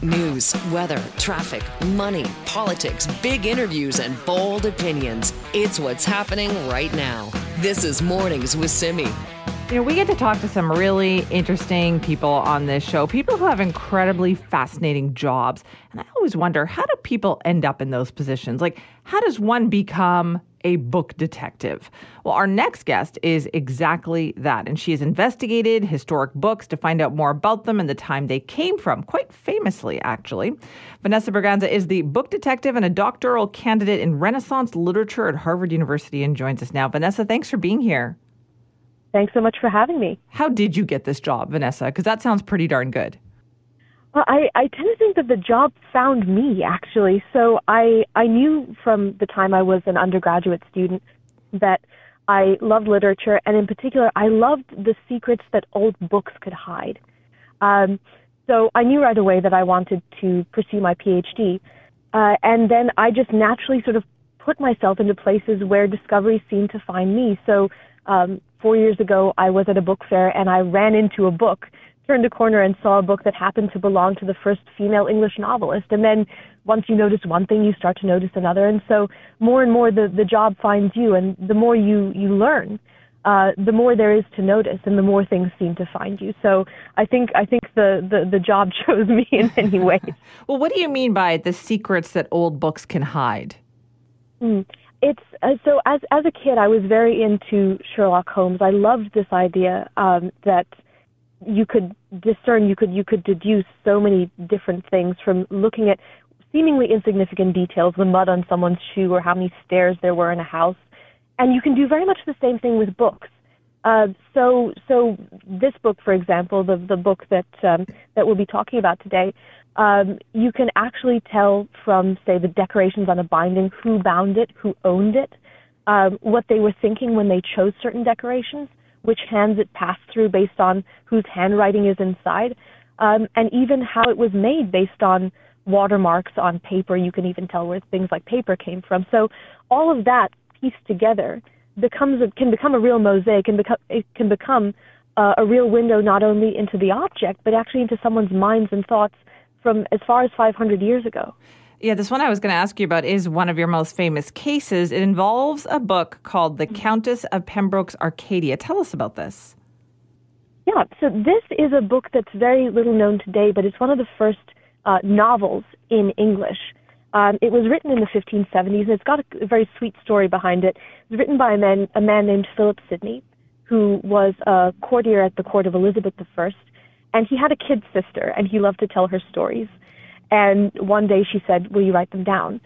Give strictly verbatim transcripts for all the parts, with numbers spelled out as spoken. News, weather, traffic, money, politics, big interviews, and bold opinions. It's what's happening right now. This is Mornings with Simi. You know, we get to talk to some really interesting people on this show, people who have incredibly fascinating jobs. And I always wonder, how do people end up in those positions? Like, how does one become a book detective? Well, our next guest is exactly that. And she has investigated historic books to find out more about them and the time they came from, quite famously, actually. Vanessa Braganza is the book detective and a doctoral candidate in Renaissance literature at Harvard University and joins us now. Vanessa, thanks for being here. Thanks so much for having me. How did you get this job, Vanessa? Because that sounds pretty darn good. Well, I, I tend to think that the job found me, actually. So I, I knew from the time I was an undergraduate student that I loved literature, and in particular, I loved the secrets that old books could hide. Um, so I knew right away that I wanted to pursue my PhD, uh, and then I just naturally sort of put myself into places where discoveries seemed to find me. So um, four years ago, I was at a book fair, and I ran into a book, turned a corner and saw a book that happened to belong to the first female English novelist. And then once you notice one thing, you start to notice another. And so more and more the, the job finds you, and the more you, you learn, uh, the more there is to notice and the more things seem to find you. So I think I think the, the, the job chose me in many ways. Well, what do you mean by the secrets that old books can hide? Mm. It's uh, so as, as a kid, I was very into Sherlock Holmes. I loved this idea um, that you could discern, you could you could deduce so many different things from looking at seemingly insignificant details, the mud on someone's shoe or how many stairs there were in a house. And you can do very much the same thing with books. Uh, so so this book, for example, the the book that um, that we'll be talking about today, um, you can actually tell from, say, the decorations on a binding, who bound it, who owned it, um, what they were thinking when they chose certain decorations, which hands it passed through based on whose handwriting is inside, um, and even how it was made based on watermarks on paper. You can even tell where things like paper came from. So all of that pieced together becomes a, can become a real mosaic, and become, it can become uh, a real window not only into the object, but actually into someone's minds and thoughts from as far as five hundred years ago. Yeah, this one I was going to ask you about is one of your most famous cases. It involves a book called The Countess of Pembroke's Arcadia. Tell us about this. Yeah, so this is a book that's very little known today, but it's one of the first uh, novels in English. Um, it was written in the fifteen seventies, and it's got a very sweet story behind it. It was written by a man, a man named Philip Sidney, who was a courtier at the court of Elizabeth the First, and he had a kid sister, and he loved to tell her stories. And one day she said, will you write them down?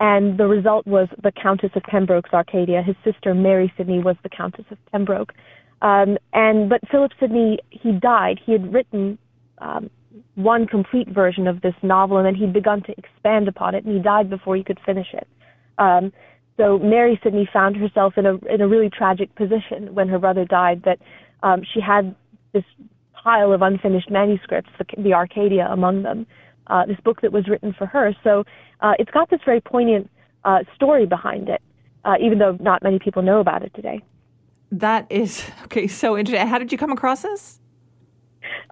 And the result was The Countess of Pembroke's Arcadia. His sister, Mary Sidney, was the Countess of Pembroke. Um, and But Philip Sidney, he died. He had written um, one complete version of this novel, and then he'd begun to expand upon it, and he died before he could finish it. Um, so Mary Sidney found herself in a, in a really tragic position when her brother died, that um, she had this pile of unfinished manuscripts, the, the Arcadia among them. Uh, this book that was written for her. So uh, it's got this very poignant uh, story behind it, uh, even though not many people know about it today. That is, okay, so interesting. How did you come across this?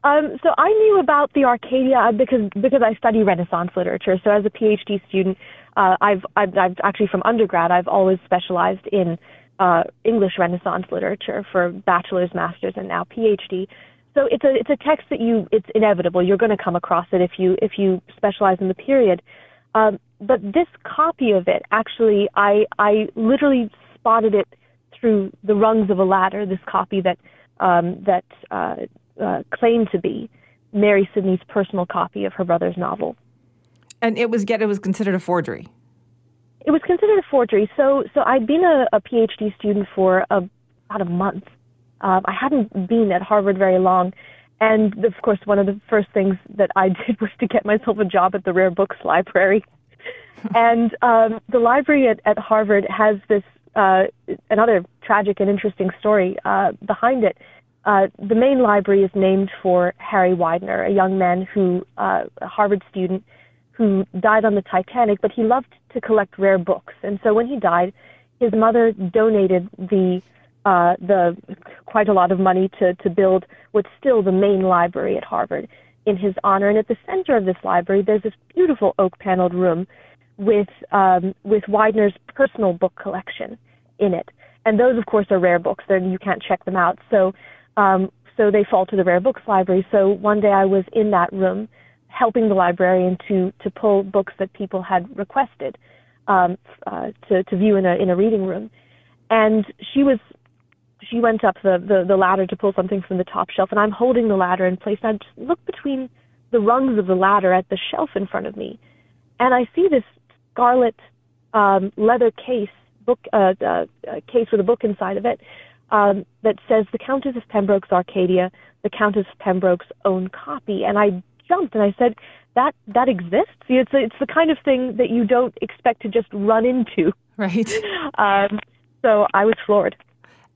Um, so I knew about the Arcadia because because I study Renaissance literature. So as a PhD student, uh, I've, I've, I've actually from undergrad, I've always specialized in uh, English Renaissance literature for bachelor's, master's, and now PhD. So it's a it's a text that you it's inevitable you're going to come across it if you if you specialize in the period, um, but this copy of it actually I I literally spotted it through the rungs of a ladder. This copy that um, that uh, uh, claimed to be Mary Sidney's personal copy of her brother's novel, and it was yet it was considered a forgery. It was considered a forgery. So so I'd been a, a PhD student for a, about a month. Uh, I hadn't been at Harvard very long, and of course one of the first things that I did was to get myself a job at the Rare Books Library. and um, the library at, at Harvard has this, uh, another tragic and interesting story uh, behind it. Uh, the main library is named for Harry Widener, a young man who, uh, a Harvard student, who died on the Titanic, but he loved to collect rare books. And so when he died, his mother donated the Uh, the quite a lot of money to, to build what's still the main library at Harvard. in his honor. And at the center of this library, there's this beautiful oak-paneled room with um, with Widener's personal book collection in it. And those, of course, are rare books. They're, you can't check them out. So um, so they fall to the Rare Books Library. So one day I was in that room helping the librarian to, to pull books that people had requested um, uh, to, to view in a in a reading room. And she was she went up the, the, the ladder to pull something from the top shelf, and I'm holding the ladder in place. I just look between the rungs of the ladder at the shelf in front of me, and I see this scarlet um, leather case, book uh, uh, case with a book inside of it, um, that says The Countess of Pembroke's Arcadia, The Countess of Pembroke's Own Copy. And I jumped and I said, that that exists? It's, it's the kind of thing that you don't expect to just run into. Right. Um, so I was floored.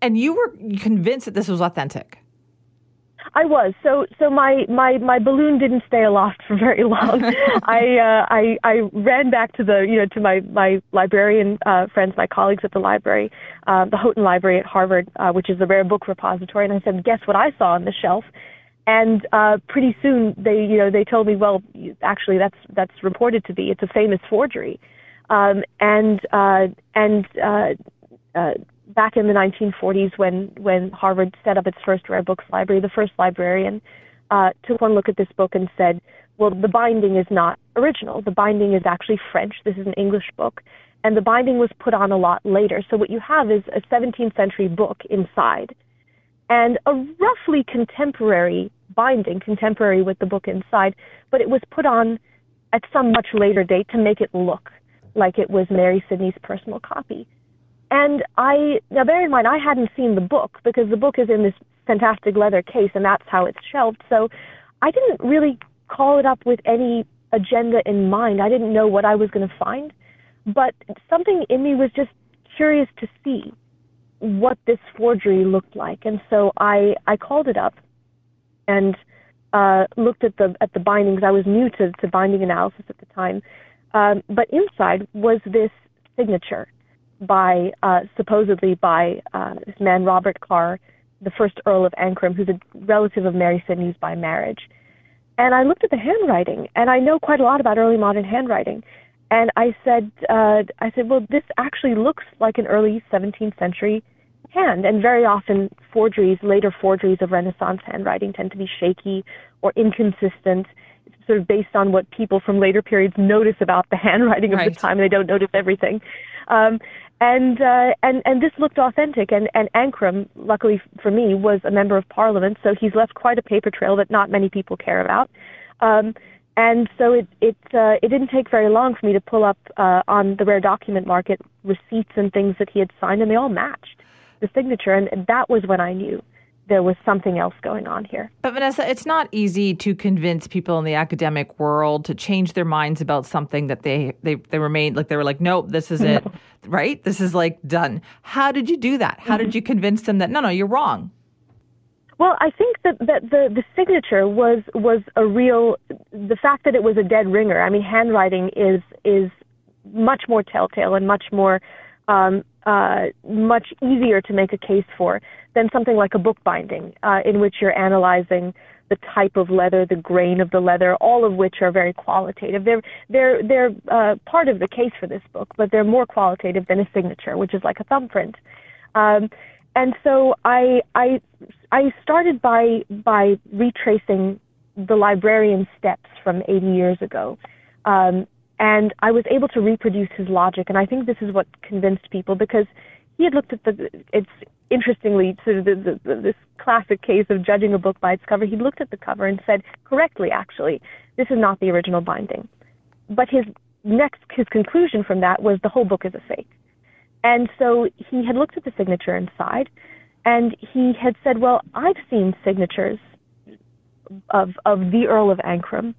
And you were convinced that this was authentic? I was. So so my, my, my balloon didn't stay aloft for very long. I, uh, I I ran back to the, you know, to my, my librarian uh, friends, my colleagues at the library, uh, the Houghton Library at Harvard, uh, which is the rare book repository, and I said, guess what I saw on the shelf? And uh, pretty soon they, you know, they told me, well, actually that's that's reported to be, it's a famous forgery. Um, and uh, and uh, uh, back in the nineteen forties, when, when Harvard set up its first rare books library, the first librarian uh, took one look at this book and said, well, the binding is not original. The binding is actually French. This is an English book. And the binding was put on a lot later. So what you have is a seventeenth century book inside and a roughly contemporary binding, contemporary with the book inside, but it was put on at some much later date to make it look like it was Mary Sidney's personal copy. And I, now bear in mind, I hadn't seen the book because the book is in this fantastic leather case and that's how it's shelved. So I didn't really call it up with any agenda in mind. I didn't know what I was going to find, but something in me was just curious to see what this forgery looked like. And so I, I called it up and uh, looked at the at the bindings. I was new to, to binding analysis at the time. Um, but inside was this signature by uh, supposedly by uh, this man Robert Carr, the first Earl of Ancrum, who's a relative of Mary Sidney's by marriage. And I looked at the handwriting, and I know quite a lot about early modern handwriting. And I said, uh, I said, well, this actually looks like an early seventeenth century hand. And very often forgeries, later forgeries of Renaissance handwriting tend to be shaky or inconsistent, sort of based on what people from later periods notice about the handwriting of right. the time. They don't notice everything. Um, and, uh, and and this looked authentic. And, and Ancrum, luckily for me, was a member of Parliament, so he's left quite a paper trail that not many people care about. Um, and so it it uh, it didn't take very long for me to pull up uh, on the rare document market receipts and things that he had signed, and they all matched the signature. And, and that was when I knew there was something else going on here. But Vanessa, it's not easy to convince people in the academic world to change their minds about something that they they, they remained like they were like, nope, this is it, no. right? This is like done. How did you do that? How mm-hmm. did you convince them that, no, no, you're wrong? Well, I think that, that the, the signature was was a real, the fact that it was a dead ringer. I mean, handwriting is is much more telltale and much more, um, uh, much easier to make a case for than something like a book binding, uh, in which you're analyzing the type of leather, the grain of the leather, all of which are very qualitative. They're they're they're uh, part of the case for this book, but they're more qualitative than a signature, which is like a thumbprint. Um, and so I I I started by by retracing the librarian's steps from eighty years ago, um, and I was able to reproduce his logic. And I think this is what convinced people, because he had looked at the it's. Interestingly, sort of the, the, this classic case of judging a book by its cover, he looked at the cover and said, correctly, actually, this is not the original binding. But his next, his conclusion from that was the whole book is a fake. And so he had looked at the signature inside, and he had said, well, I've seen signatures of, of the Earl of Ancrum,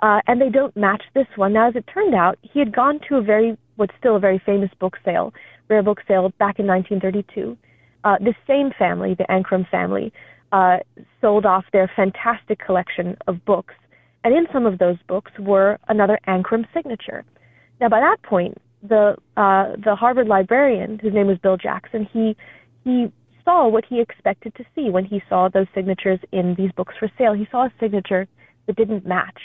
uh, and they don't match this one. Now, as it turned out, he had gone to a very, what's still a very famous book sale, rare book sale back in nineteen thirty-two. Uh, this same family, the Ancrum family, uh, sold off their fantastic collection of books. And in some of those books were another Ancrum signature. Now, by that point, the uh, the Harvard librarian, whose name was Bill Jackson, he he saw what he expected to see when he saw those signatures in these books for sale. He saw a signature that didn't match.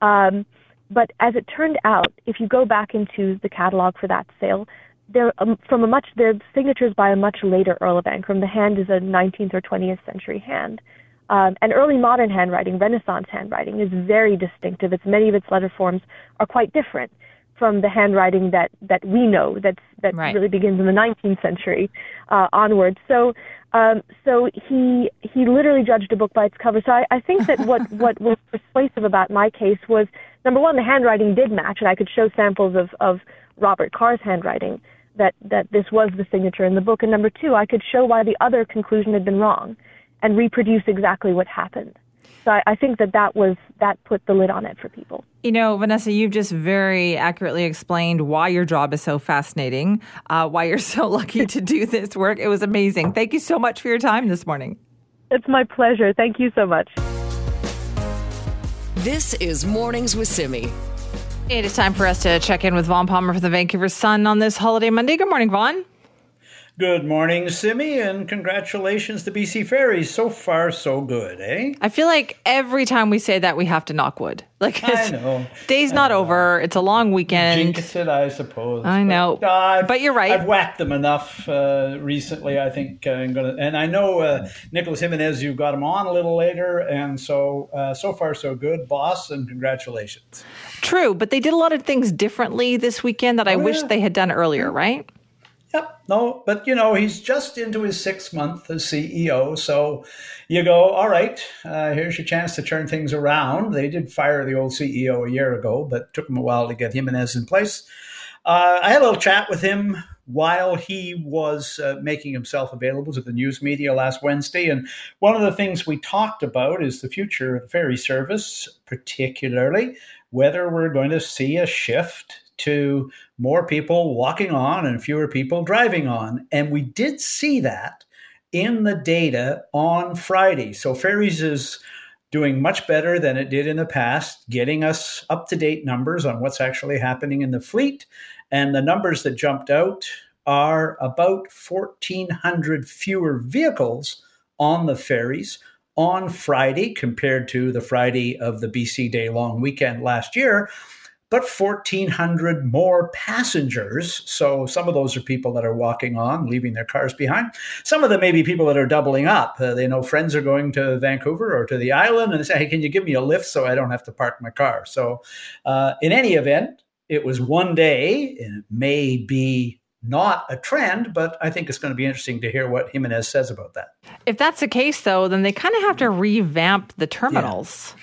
Um, but as it turned out, if you go back into the catalog for that sale, they're um, from a much they're signatures by a much later Earl of Ancrum. The hand is a nineteenth or twentieth century hand. Um, and early modern handwriting, Renaissance handwriting, is very distinctive. It's many of its letter forms are quite different from the handwriting that, that we know that's, that right. really begins in the nineteenth century uh, onward. So um, so he he literally judged a book by its cover. So I, I think that what, what was persuasive about my case was, number one, the handwriting did match, and I could show samples of, of Robert Carr's handwriting, that, that this was the signature in the book. And number two, I could show why the other conclusion had been wrong and reproduce exactly what happened. So I, I think that that, was, that put the lid on it for people. You know, Vanessa, you've just very accurately explained why your job is so fascinating, uh, why you're so lucky to do this work. It was amazing. Thank you so much for your time this morning. It's my pleasure. Thank you so much. This is Mornings with Simi. It is time for us to check in with Vaughn Palmer for the Vancouver Sun on this holiday Monday. Good morning, Vaughn. Good morning, Simi, and congratulations to B C Ferries. So far, so good, eh? I feel like every time we say that, we have to knock wood. Like, it's, I know. Day's I not know. over. It's a long weekend. Jinx it, I suppose. I know. But, uh, but you're right. I've whacked them enough uh, recently, I think. Uh, I'm gonna, and I know uh, Nicholas Jimenez, you got him on a little later, and so, uh, so far, so good, boss, and congratulations. True, but they did a lot of things differently this weekend that oh, I yeah. wish they had done earlier, right? Yep. No, but, you know, he's just into his sixth month as C E O. So you go, all right, uh, here's your chance to turn things around. They did fire the old C E O a year ago, but took him a while to get Jimenez in place. Uh, I had a little chat with him while he was uh, making himself available to the news media last Wednesday. And one of the things we talked about is the future of the ferry service, particularly whether we're going to see a shift to more people walking on and fewer people driving on. And we did see that in the data on Friday. So Ferries is doing much better than it did in the past, getting us up-to-date numbers on what's actually happening in the fleet. And the numbers that jumped out are about fourteen hundred fewer vehicles on the ferries on Friday compared to the Friday of the B C day-long weekend last year, but fourteen hundred more passengers. So some of those are people that are walking on, leaving their cars behind. Some of them may be people that are doubling up. Uh, they know friends are going to Vancouver or to the island and they say, hey, can you give me a lift so I don't have to park my car? So uh, in any event, it was one day, and it may be not a trend, but I think it's going to be interesting to hear what Jimenez says about that. If that's the case, though, then they kind of have to revamp the terminals.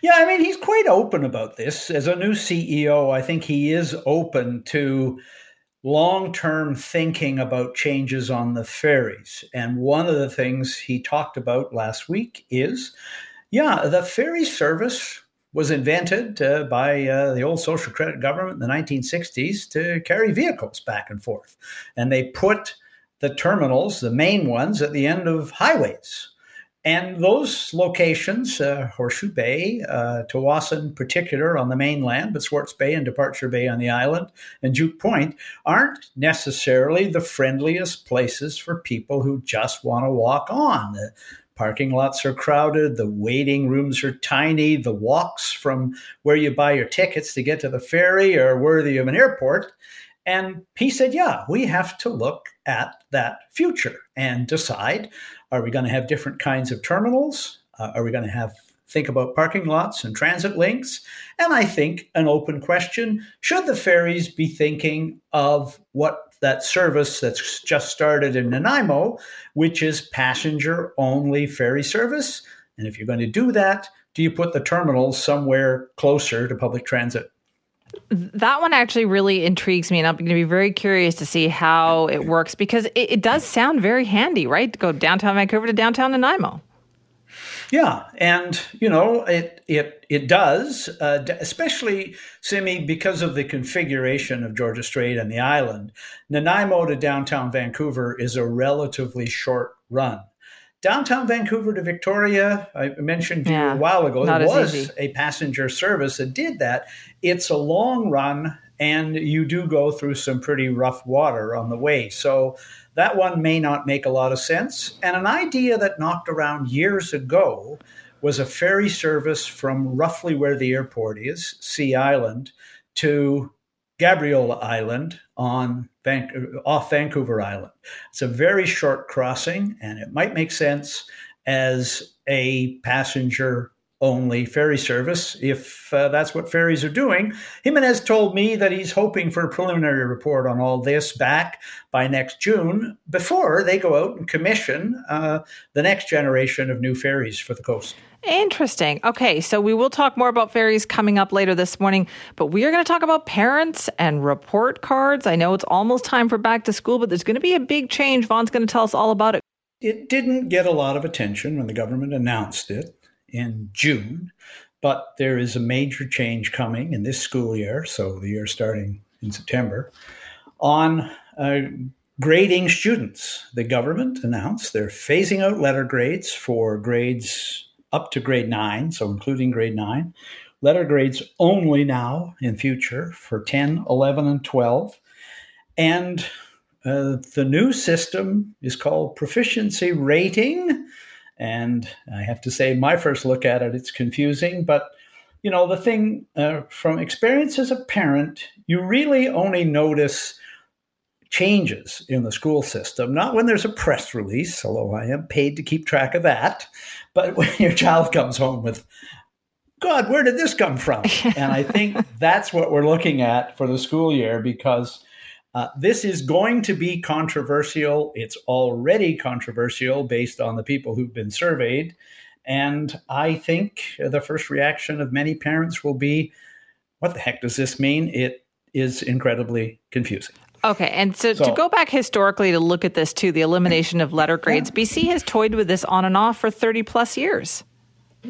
Yeah, yeah I mean, he's quite open about this. As a new C E O, I think he is open to long-term thinking about changes on the ferries. And one of the things he talked about last week is, yeah, the ferry service was invented uh, by uh, the old social credit government in the nineteen sixties to carry vehicles back and forth. And they put the terminals, the main ones, at the end of highways. And those locations, uh, Horseshoe Bay, uh, Tsawwassen in particular on the mainland, but Swartz Bay and Departure Bay on the island, and Duke Point, aren't necessarily the friendliest places for people who just want to walk on. The, Parking lots are crowded, the waiting rooms are tiny, the walks from where you buy your tickets to get to the ferry are worthy of an airport. And he said, yeah, we have to look at that future and decide, are we going to have different kinds of terminals? Uh, are we going to have think about parking lots and transit links? And I think an open question, should the ferries be thinking of what that service that's just started in Nanaimo, which is passenger-only ferry service? And if you're going to do that, do you put the terminals somewhere closer to public transit? That one actually really intrigues me, and I'm going to be very curious to see how it works, because it, it does sound very handy, right, to go downtown Vancouver to downtown Nanaimo. Yeah, and, you know, it it it does, uh, especially, Simi, because of the configuration of Georgia Strait and the island. Nanaimo to downtown Vancouver is a relatively short run. Downtown Vancouver to Victoria, I mentioned yeah, a while ago, it was a passenger service that did that. It's a long run, and you do go through some pretty rough water on the way. So that one may not make a lot of sense. And an idea that knocked around years ago was a ferry service from roughly where the airport is, Sea Island, to Gabriola Island on Van- off Vancouver Island. It's a very short crossing, and it might make sense as a passenger-only ferry service if uh, that's what ferries are doing. Jimenez told me that he's hoping for a preliminary report on all this back by next June before they go out and commission uh, the next generation of new ferries for the coast. Interesting. Okay, so we will talk more about ferries coming up later this morning, but we are going to talk about parents and report cards. I know it's almost time for back to school, but there's going to be a big change. Vaughn's going to tell us all about it. It didn't get a lot of attention when the government announced it in June, but there is a major change coming in this school year, so the year starting in September, on uh, grading students. The government announced they're phasing out letter grades for grades up to grade nine, so including grade nine, letter grades only now in future for ten, eleven, and twelve, and Uh, the new system is called proficiency rating, and I have to say my first look at it, it's confusing, but, you know, the thing uh, from experience as a parent, you really only notice changes in the school system, not when there's a press release, although I am paid to keep track of that, but when your child comes home with, God, where did this come from? And I think that's what we're looking at for the school year, because Uh, this is going to be controversial. It's already controversial based on the people who've been surveyed. And I think the first reaction of many parents will be, what the heck does this mean? It is incredibly confusing. Okay, and so, so to go back historically to look at this too, the elimination of letter grades, yeah. B C has toyed with this on and off for thirty plus years.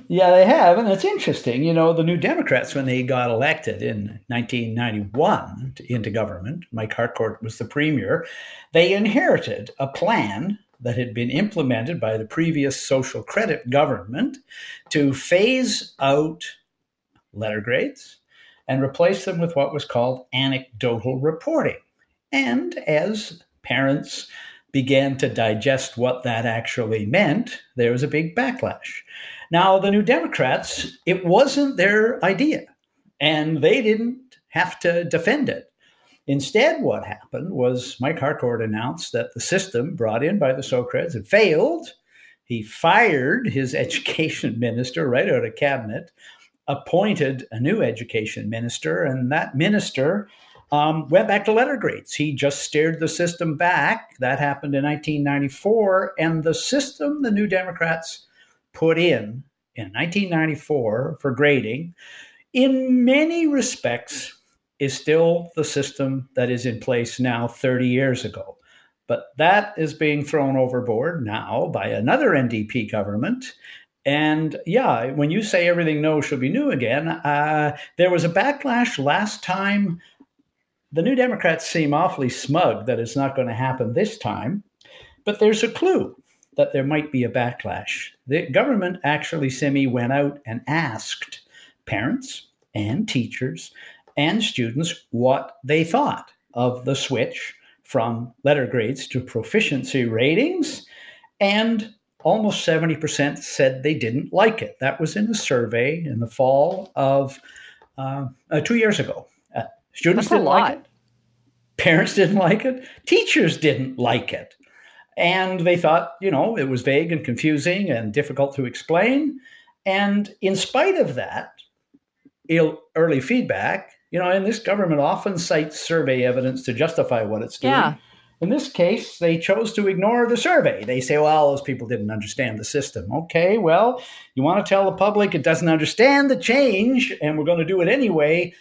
Yeah, they have. And it's interesting. You know, the New Democrats, when they got elected in nineteen ninety-one into government, Mike Harcourt was the premier, they inherited a plan that had been implemented by the previous social credit government to phase out letter grades and replace them with what was called anecdotal reporting. And as parents began to digest what that actually meant, there was a big backlash. Now, the New Democrats, it wasn't their idea, and they didn't have to defend it. Instead, what happened was Mike Harcourt announced that the system brought in by the Socreds had failed. He fired his education minister right out of cabinet, appointed a new education minister, and that minister um, went back to letter grades. He just steered the system back. That happened in nineteen ninety-four, and the system the New Democrats put in in nineteen ninety-four for grading, in many respects, is still the system that is in place now thirty years ago. But that is being thrown overboard now by another N D P government. And yeah, when you say everything no should be new again, uh, there was a backlash last time. The New Democrats seem awfully smug that it's not going to happen this time, but there's a clue that there might be a backlash. The government actually, Simi, went out and asked parents and teachers and students what they thought of the switch from letter grades to proficiency ratings, and almost seventy percent said they didn't like it. That was in a survey in the fall of uh, uh, two years ago. Uh, students didn't like it. Parents didn't like it. Teachers didn't like it. And they thought, you know, it was vague and confusing and difficult to explain. And in spite of that ill early feedback, you know, and this government often cites survey evidence to justify what it's doing. Yeah. In this case, they chose to ignore the survey. They say, well, those people didn't understand the system. Okay, well, you want to tell the public it doesn't understand the change and we're going to do it anyway.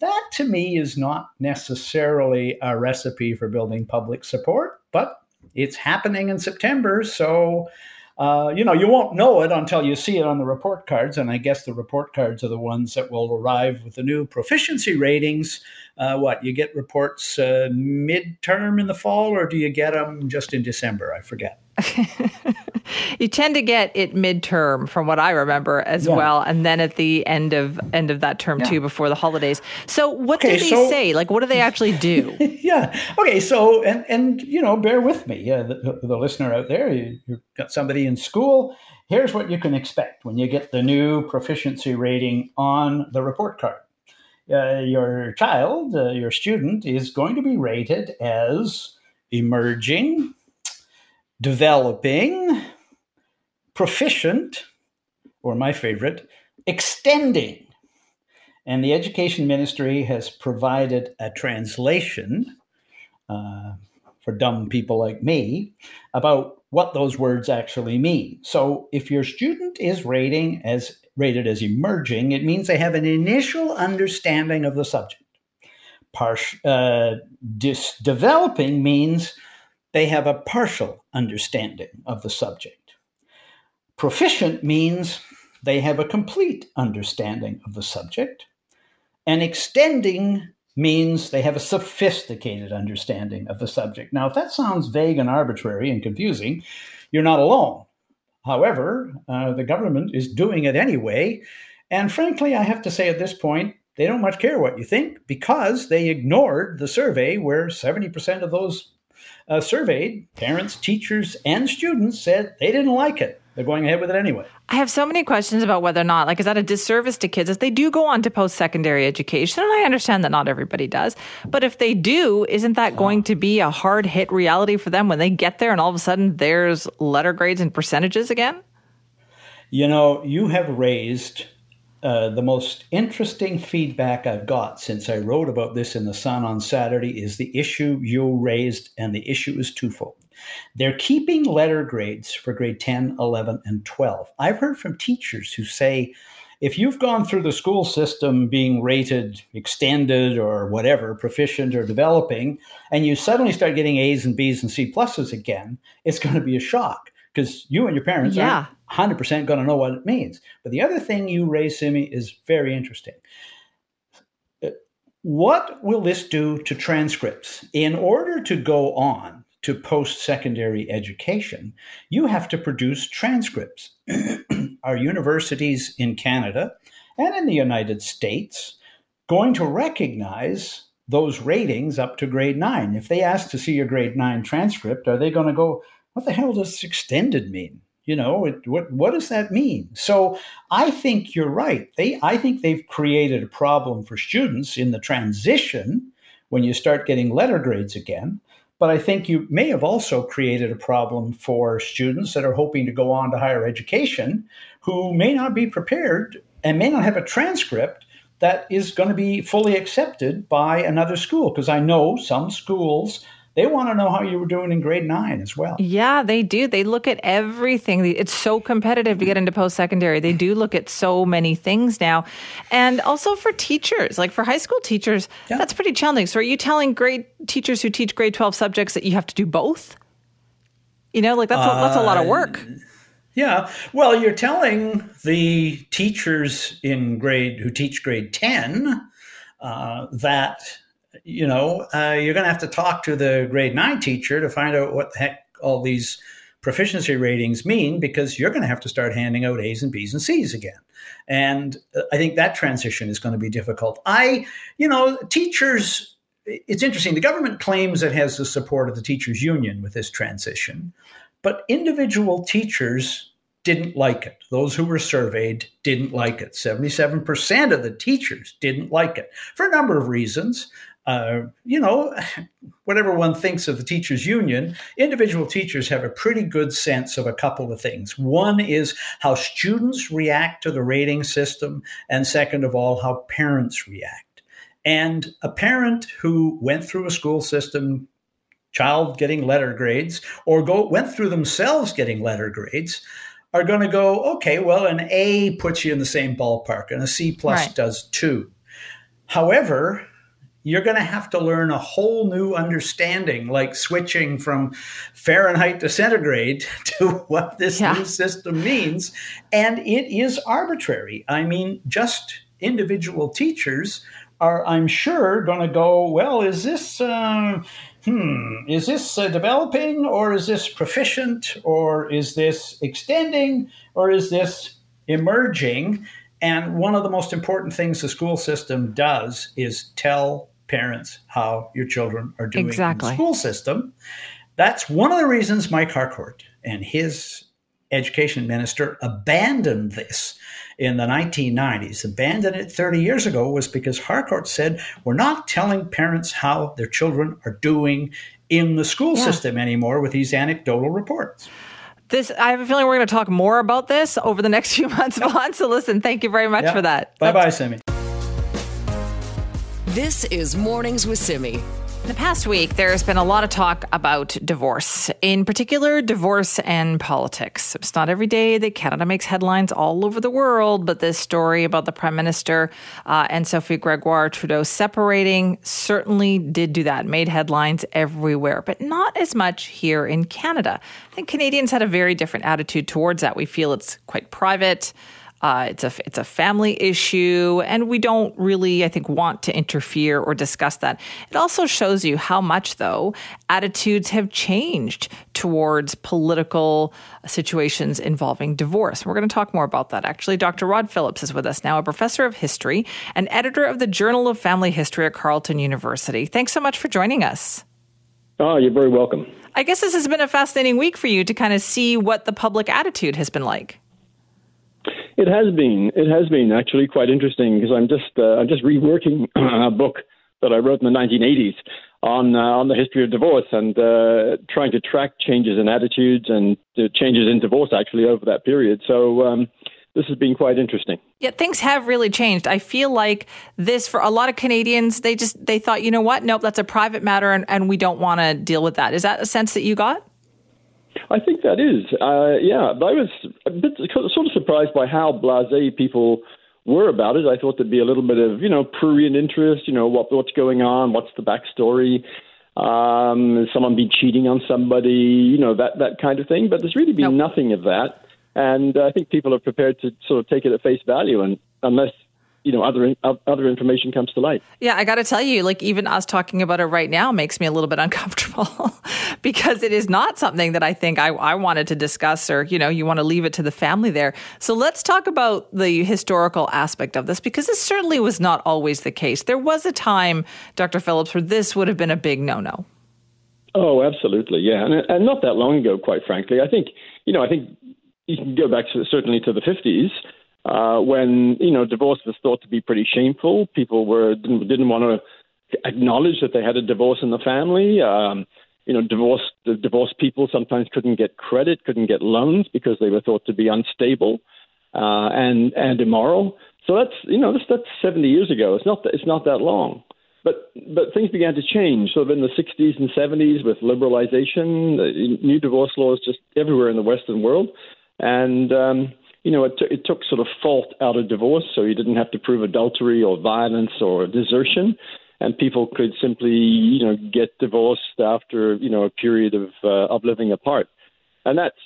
That, to me, is not necessarily a recipe for building public support, but it's happening in September, so, uh, you know, you won't know it until you see it on the report cards, and I guess the report cards are the ones that will arrive with the new proficiency ratings. Uh, what, you get reports uh, midterm in the fall, or do you get them just in December? I forget. You tend to get it midterm from what I remember as yeah. well, and then at the end of end of that term yeah. too, before the holidays. So what okay, do they so, say? Like, what do they actually do? yeah. Okay. So and and you know, bear with me, yeah, the, the listener out there. You, you've got somebody in school. Here's what you can expect when you get the new proficiency rating on the report card. Uh, your child, uh, your student, is going to be rated as emerging, developing, proficient, or my favorite, extending. And the Education Ministry has provided a translation uh, for dumb people like me about what those words actually mean. So if your student is rating as rated as emerging, it means they have an initial understanding of the subject. Partial, uh, dis- developing means they have a partial understanding of the subject. Proficient means they have a complete understanding of the subject. And extending means they have a sophisticated understanding of the subject. Now, if that sounds vague and arbitrary and confusing, you're not alone. However, uh, the government is doing it anyway. And frankly, I have to say at this point, they don't much care what you think, because they ignored the survey where seventy percent of those uh, surveyed, parents, teachers, and students, said they didn't like it. They're going ahead with it anyway. I have so many questions about whether or not, like, is that a disservice to kids if they do go on to post-secondary education? And I understand that not everybody does. But if they do, isn't that going to be a hard-hit reality for them when they get there and all of a sudden there's letter grades and percentages again? You know, you have raised uh, the most interesting feedback I've got since I wrote about this in the Sun on Saturday is the issue you raised, and the issue is twofold. They're keeping letter grades for grade ten, eleven, and twelve. I've heard from teachers who say, if you've gone through the school system being rated extended or whatever, proficient or developing, and you suddenly start getting A's and B's and C pluses again, it's going to be a shock, because you and your parents yeah. aren't one hundred percent going to know what it means. But the other thing you raised, Simi, is very interesting. What will this do to transcripts? In order to go on to post-secondary education, you have to produce transcripts. Are universities in Canada and in the United States going to recognize those ratings up to grade nine? If they ask to see your grade nine transcript, are they going to go, what the hell does extended mean? You know, it, what what does that mean? So I think you're right. They, I think they've created a problem for students in the transition when you start getting letter grades again. But I think you may have also created a problem for students that are hoping to go on to higher education, who may not be prepared and may not have a transcript that is going to be fully accepted by another school. Because I know some schools, they want to know how you were doing in grade nine as well. Yeah, they do. They look at everything. It's so competitive to get into post-secondary. They do look at so many things now. And also for teachers, like for high school teachers, yeah. that's pretty challenging. So are you telling grade teachers who teach grade twelve subjects that you have to do both? You know, like that's a, uh, that's a lot of work. Yeah. Well, you're telling the teachers in grade who teach grade ten uh, that... You know, uh, you're going to have to talk to the grade nine teacher to find out what the heck all these proficiency ratings mean, because you're going to have to start handing out A's and B's and C's again. And I think that transition is going to be difficult. I, you know, teachers, it's interesting. The government claims it has the support of the teachers union with this transition, but individual teachers didn't like it. Those who were surveyed didn't like it. seventy-seven percent of the teachers didn't like it for a number of reasons. Uh, you know, whatever one thinks of the teachers' union, individual teachers have a pretty good sense of a couple of things. One is how students react to the rating system, and second of all, how parents react. And a parent who went through a school system, child getting letter grades, or go went through themselves getting letter grades, are going to go, okay, well, an A puts you in the same ballpark, and a C plus right. does too. However, you're going to have to learn a whole new understanding, like switching from Fahrenheit to centigrade to what this yeah. new system means. And it is arbitrary. I mean, just individual teachers are, I'm sure, going to go, well, is this, uh, hmm, is this uh, developing, or is this proficient, or is this extending, or is this emerging? And one of the most important things the school system does is tell parents how your children are doing exactly. in the school system. That's one of the reasons Mike Harcourt and his education minister abandoned this in the nineteen nineties, abandoned it thirty years ago, was because Harcourt said, we're not telling parents how their children are doing in the school yeah. system anymore with these anecdotal reports. This, I have a feeling we're going to talk more about this over the next few months, Vaughn. So listen, thank you very much yeah. for that. Bye-bye, Simi. This is Mornings with Simi. The past week, there's been a lot of talk about divorce, in particular, divorce and politics. It's not every day that Canada makes headlines all over the world, but this story about the Prime Minister uh, and Sophie Grégoire Trudeau separating certainly did do that, made headlines everywhere, but not as much here in Canada. I think Canadians had a very different attitude towards that. We feel it's quite private. Uh, it's a it's a family issue, and we don't really, I think, want to interfere or discuss that. It also shows you how much, though, attitudes have changed towards political situations involving divorce. We're going to talk more about that, actually. Doctor Rod Phillips is with us now, a professor of history and editor of the Journal of Family History at Carleton University. Thanks so much for joining us. Oh, you're very welcome. I guess this has been a fascinating week for you to kind of see what the public attitude has been like. It has been. It has been actually quite interesting because I'm just uh, I'm just reworking a book that I wrote in the nineteen eighties on uh, on the history of divorce and uh, trying to track changes in attitudes and uh, changes in divorce actually over that period. So um, this has been quite interesting. Yeah, things have really changed. I feel like this for a lot of Canadians, they just they thought, you know what? Nope, that's a private matter, and, and we don't want to deal with that. Is that a sense that you got? I think that is, uh, yeah. But I was a bit sort of surprised by how blasé people were about it. I thought there'd be a little bit of, you know, prurient interest, you know, what what's going on, what's the backstory, um, has someone been cheating on somebody, you know, that, that kind of thing. But there's really been nope. nothing of that. And I think people are prepared to sort of take it at face value and unless you know, other other information comes to light. Yeah, I got to tell you, like even us talking about it right now makes me a little bit uncomfortable because it is not something that I think I, I wanted to discuss or, you know, you want to leave it to the family there. So let's talk about the historical aspect of this because this certainly was not always the case. There was a time, Doctor Phillips, where this would have been a big no-no. Oh, absolutely. Yeah. And, and not that long ago, quite frankly. I think, you know, I think you can go back to, certainly to the fifties. Uh, when, you know, divorce was thought to be pretty shameful. People were didn't, didn't want to acknowledge that they had a divorce in the family. Um, you know, divorce, the divorced people sometimes couldn't get credit, couldn't get loans because they were thought to be unstable uh, and and immoral. So that's, you know, that's, that's seventy years ago. It's not, it's not that long. But but things began to change. So in the sixties and seventies with liberalization, new divorce laws just everywhere in the Western world. And... Um, You know, it, t- it took sort of fault out of divorce, so you didn't have to prove adultery or violence or desertion, and people could simply, you know, get divorced after, you know, a period of uh, of living apart. And that's,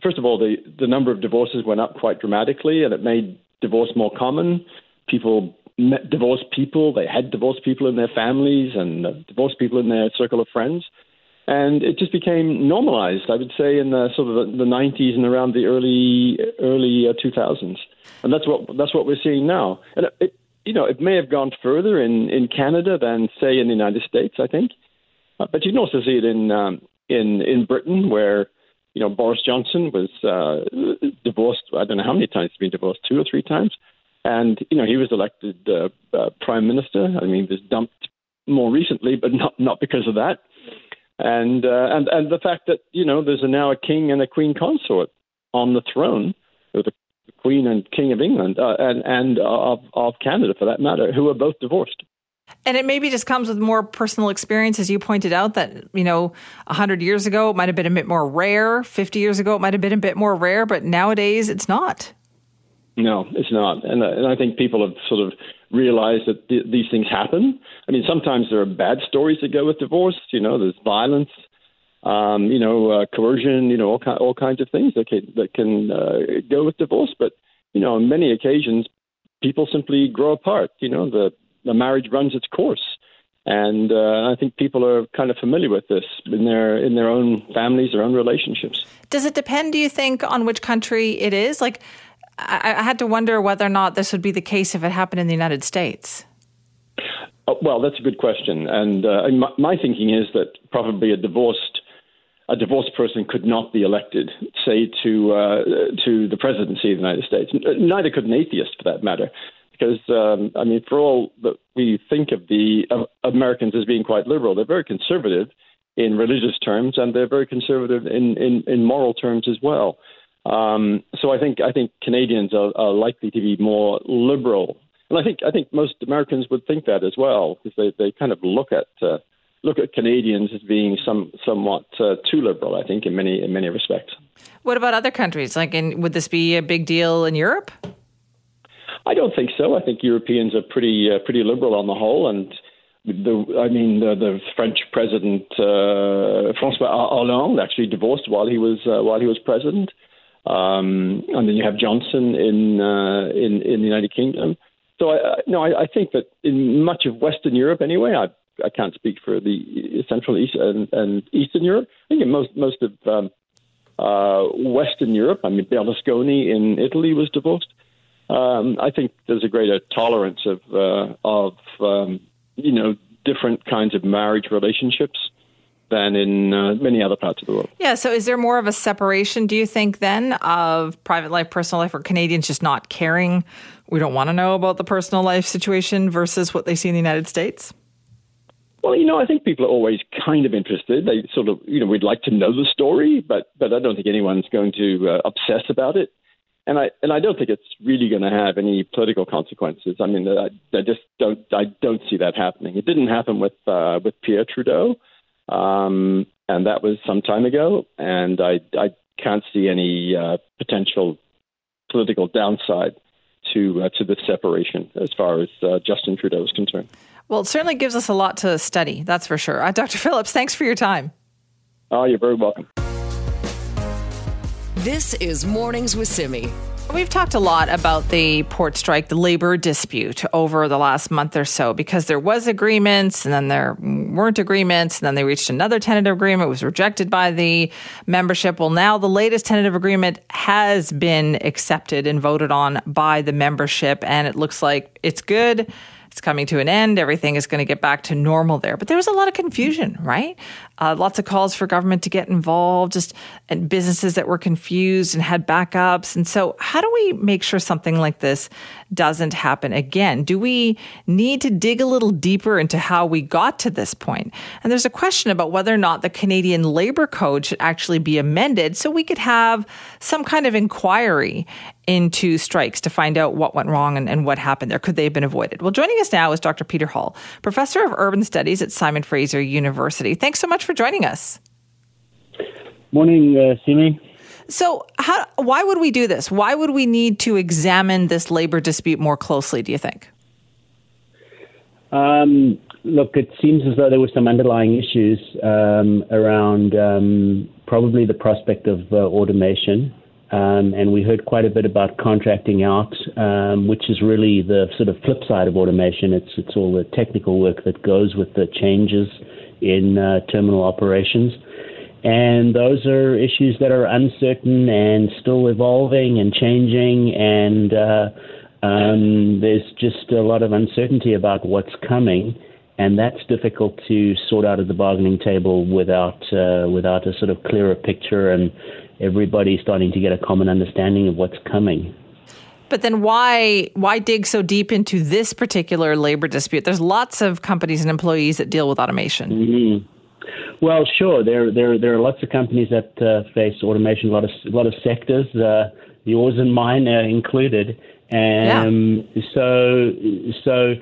first of all, the, the number of divorces went up quite dramatically, and it made divorce more common. People met divorced people. They had divorced people in their families and uh, divorced people in their circle of friends. And it just became normalized, I would say, in the sort of the, the nineties and around the early early uh, two thousands, and that's what that's what we're seeing now. And it, it, you know, it may have gone further in, in Canada than say in the United States, I think, uh, but you can also see it in um, in in Britain, where you know Boris Johnson was uh, divorced. I don't know how many times he's been divorced, two or three times, and you know he was elected uh, uh, prime minister. I mean, he was dumped more recently, but not not because of that. And, uh, and and the fact that, you know, there's a, now a king and a queen consort on the throne, or the queen and king of England uh, and, and of, of Canada, for that matter, who are both divorced. And it maybe just comes with more personal experience, as you pointed out, that, you know, one hundred years ago, it might have been a bit more rare. fifty years ago, it might have been a bit more rare. But nowadays, it's not. No, it's not. And, uh, and I think people have sort of realize that th- these things happen. I mean, sometimes there are bad stories that go with divorce. You know, there's violence, um, you know, uh, coercion, you know, all, ki- all kinds of things that can, that can uh, go with divorce. But, you know, on many occasions, people simply grow apart. You know, the, the marriage runs its course. And uh, I think people are kind of familiar with this in their in their own families, their own relationships. Does it depend, do you think, on which country it is? Like, I had to wonder whether or not this would be the case if it happened in the United States. Well, that's a good question. And uh, my, my thinking is that probably a divorced a divorced person could not be elected, say, to uh, to the presidency of the United States. Neither could an atheist, for that matter, because, um, I mean, for all that we think of the of Americans as being quite liberal, they're very conservative in religious terms, and they're very conservative in, in, in moral terms as well. Um, so I think I think Canadians are, are likely to be more liberal, and I think I think most Americans would think that as well, because they, they kind of look at uh, look at Canadians as being some somewhat uh, too liberal, I think, in many in many respects. What about other countries? Like, in, would this be a big deal in Europe? I don't think so. I think Europeans are pretty uh, pretty liberal on the whole, and the I mean the, the French president uh, François Hollande actually divorced while he was uh, while he was president. Um, and then you have Johnson in uh, in, in the United Kingdom. So, I, no, I, I think that in much of Western Europe, anyway, I I can't speak for the Central East and, and Eastern Europe. I think in most most of um, uh, Western Europe, I mean, Berlusconi in Italy was divorced. Um, I think there's a greater tolerance of uh, of um, you know different kinds of marriage relationships than in uh, many other parts of the world. Yeah, so is there more of a separation, do you think, then, of private life, personal life, or Canadians just not caring? We don't want to know about the personal life situation versus what they see in the United States? Well, you know, I think people are always kind of interested. They sort of, you know, we'd like to know the story, but but I don't think anyone's going to uh, obsess about it. And I and I don't think it's really going to have any political consequences. I mean, I, I just don't I don't see that happening. It didn't happen with uh, with Pierre Trudeau. Um, and that was some time ago, and I, I can't see any uh, potential political downside to uh, to the separation as far as uh, Justin Trudeau is concerned. Well, it certainly gives us a lot to study, that's for sure. Uh, Doctor Phillips, thanks for your time. Oh, you're very welcome. This is Mornings with Simi. We've talked a lot about the port strike, the labor dispute over the last month or so, because there was agreements and then there weren't agreements and then they reached another tentative agreement. It was rejected by the membership. Well, now the latest tentative agreement has been accepted and voted on by the membership, and it looks like it's good. It's coming to an end. Everything is going to get back to normal there. But there was a lot of confusion, right? Uh, lots of calls for government to get involved, just and businesses that were confused and had backups. And so how do we make sure something like this doesn't happen again? Do we need to dig a little deeper into how we got to this point? And there's a question about whether or not the Canadian Labour Code should actually be amended so we could have some kind of inquiry into strikes to find out what went wrong and, and what happened there. Could they have been avoided? Well, joining us now is Doctor Peter Hall, Professor of Urban Studies at Simon Fraser University. Thanks so much for joining us. Morning, uh, Simi. So how, why would we do this? Why would we need to examine this labor dispute more closely, do you think? Um, look, it seems as though there were some underlying issues um, around um, probably the prospect of uh, automation. Um, and we heard quite a bit about contracting out, um, which is really the sort of flip side of automation. It's it's all the technical work that goes with the changes in uh, terminal operations. And those are issues that are uncertain and still evolving and changing. And uh, um, there's just a lot of uncertainty about what's coming. And that's difficult to sort out at the bargaining table without uh, without a sort of clearer picture and everybody starting to get a common understanding of what's coming. But then why why dig so deep into this particular labor dispute? There's lots of companies and employees that deal with automation. Mm-hmm. Well, sure, there there there are lots of companies that uh, face automation. A lot of a lot of sectors, uh, the ores and mine are included, and yeah. so so.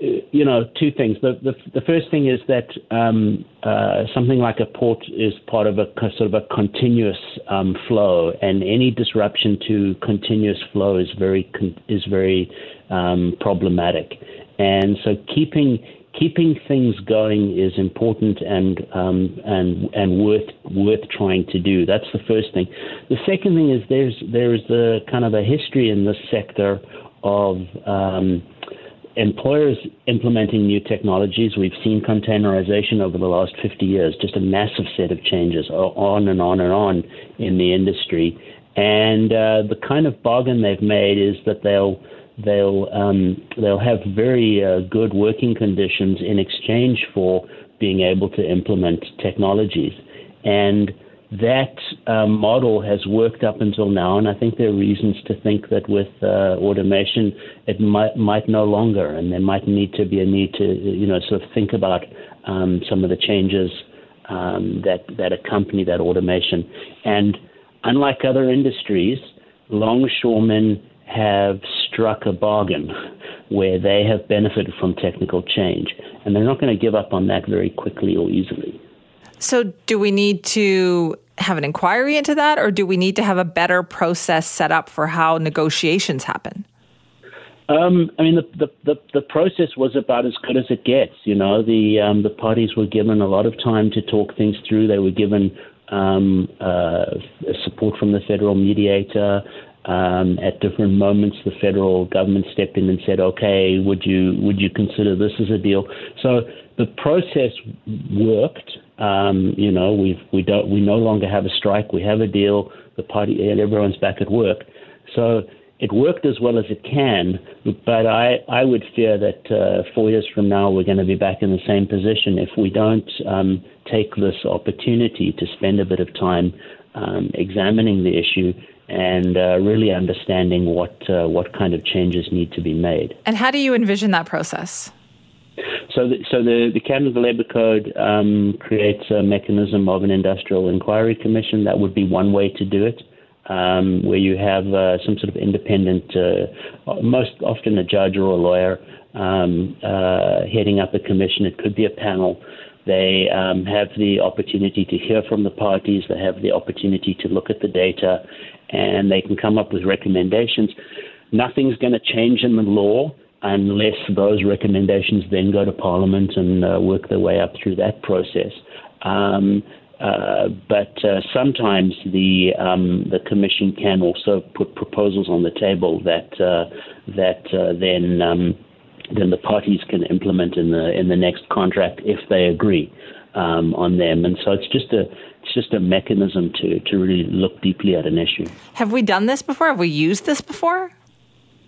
You know, two things. The, the the first thing is that um, uh, something like a port is part of a sort of a continuous um, flow, and any disruption to continuous flow is very is very um, problematic. And so, keeping keeping things going is important and um, and and worth worth trying to do. That's the first thing. The second thing is there's there is the kind of a history in this sector of um, employers implementing new technologies. We've seen containerization over the last fifty years, just a massive set of changes on and on and on in the industry. And uh, the kind of bargain they've made is that they'll they'll um, they'll have very uh, good working conditions in exchange for being able to implement technologies. And that uh, model has worked up until now, and I think there are reasons to think that with uh, automation, it might might no longer, and there might need to be a need to, you know, sort of think about um, some of the changes um, that that accompany that automation. And unlike other industries, longshoremen have struck a bargain where they have benefited from technical change, and they're not going to give up on that very quickly or easily. So do we need to have an inquiry into that, or do we need to have a better process set up for how negotiations happen? Um, I mean, the, the, the, the process was about as good as it gets. You know, the um, the parties were given a lot of time to talk things through. They were given um, uh, support from the federal mediator. Um, at different moments, the federal government stepped in and said, okay, would you would you consider this as a deal? So the process worked. Um, you know, we've, we don't we no longer have a strike. We have a deal. The party and everyone's back at work. So it worked as well as it can. But I, I would fear that uh, four years from now we're going to be back in the same position if we don't um, take this opportunity to spend a bit of time um, examining the issue and uh, really understanding what uh, what kind of changes need to be made. And how do you envision that process? So the, so the, the Canada Labour Code um, creates a mechanism of an industrial inquiry commission. That would be one way to do it, um, where you have uh, some sort of independent, uh, most often a judge or a lawyer, um, uh, heading up a commission. It could be a panel. They um, have the opportunity to hear from the parties. They have the opportunity to look at the data, and they can come up with recommendations. Nothing's going to change in the law unless those recommendations then go to Parliament and uh, work their way up through that process. Um, uh, but uh, sometimes the um, the Commission can also put proposals on the table that uh, that uh, then um, then the parties can implement in the in the next contract if they agree um, on them. And so it's just a it's just a mechanism to to really look deeply at an issue. Have we done this before? Have we used this before?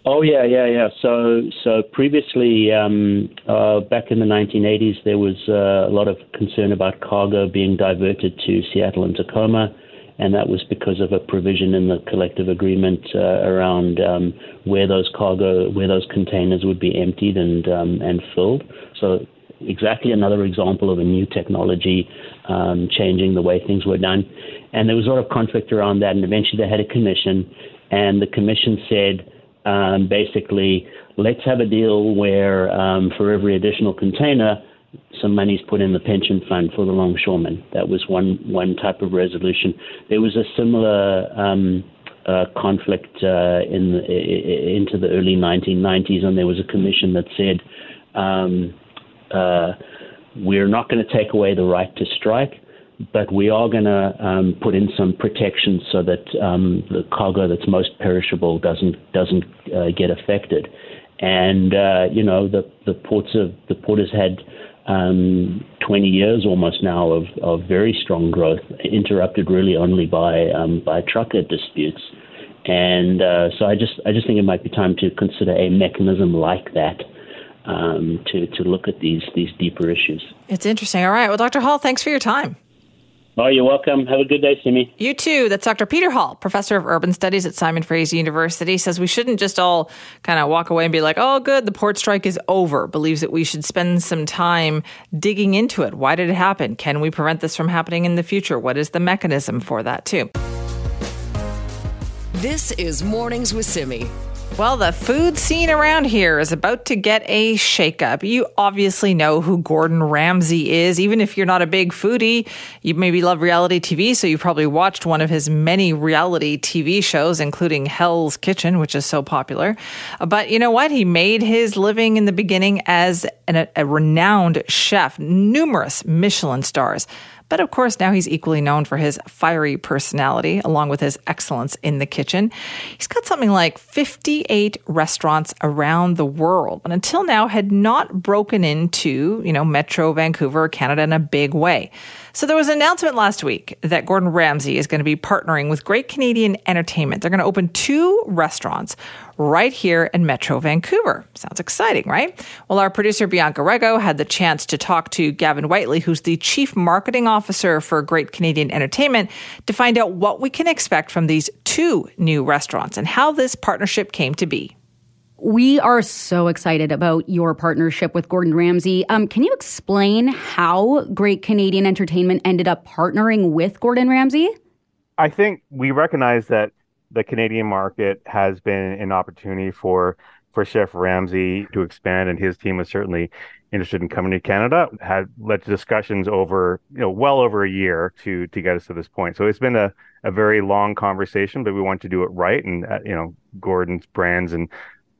Oh, yeah, yeah, yeah. So so previously, um, uh, back in the nineteen eighties, there was uh, a lot of concern about cargo being diverted to Seattle and Tacoma, and that was because of a provision in the collective agreement uh, around um, where those cargo, where those containers would be emptied and um, and filled. So exactly another example of a new technology um, changing the way things were done. And there was a lot of conflict around that, and eventually they had a commission, and the commission said, Um, basically, let's have a deal where um, for every additional container, some money's put in the pension fund for the longshoremen. That was one one type of resolution. There was a similar um, uh, conflict uh, in the, I- into the early nineteen nineties, and there was a commission that said, um, uh, we're not going to take away the right to strike, but we are going to um, put in some protection so that um, the cargo that's most perishable doesn't doesn't uh, get affected. And uh, you know, the the ports of the port has had um, twenty years almost now of, of very strong growth, interrupted really only by um, by trucker disputes. And uh, so I just I just think it might be time to consider a mechanism like that um, to to look at these these deeper issues. It's interesting. All right. Well, Doctor Hall, thanks for your time. Oh, you're welcome. Have a good day, Simi. You too. That's Doctor Peter Hall, professor of urban studies at Simon Fraser University, says we shouldn't just all kind of walk away and be like, oh, good, the port strike is over. Believes that we should spend some time digging into it. Why did it happen? Can we prevent this from happening in the future? What is the mechanism for that, too? This is Mornings with Simi. Well, the food scene around here is about to get a shakeup. You obviously know who Gordon Ramsay is. Even if you're not a big foodie, you maybe love reality T V, so you've probably watched one of his many reality T V shows, including Hell's Kitchen, which is so popular. But you know what? He made his living in the beginning as an, a renowned chef, numerous Michelin stars. But of course, now he's equally known for his fiery personality, along with his excellence in the kitchen. He's got something like fifty-eight restaurants around the world, and until now had not broken into, you know, Metro Vancouver, Canada in a big way. So there was an announcement last week that Gordon Ramsay is going to be partnering with Great Canadian Entertainment. They're going to open two restaurants right here in Metro Vancouver. Sounds exciting, right? Well, our producer Bianca Rego had the chance to talk to Gavin Whiteley, who's the Chief Marketing Officer for Great Canadian Entertainment, to find out what we can expect from these two new restaurants and how this partnership came to be. We are so excited about your partnership with Gordon Ramsay. Um, can you explain how Great Canadian Entertainment ended up partnering with Gordon Ramsay? I think we recognize that the Canadian market has been an opportunity for, for Chef Ramsay to expand, and his team was certainly interested in coming to Canada. It had led to discussions over, you know, well over a year to to get us to this point. So it's been a, a very long conversation, but we want to do it right. And, uh, you know, Gordon's brands and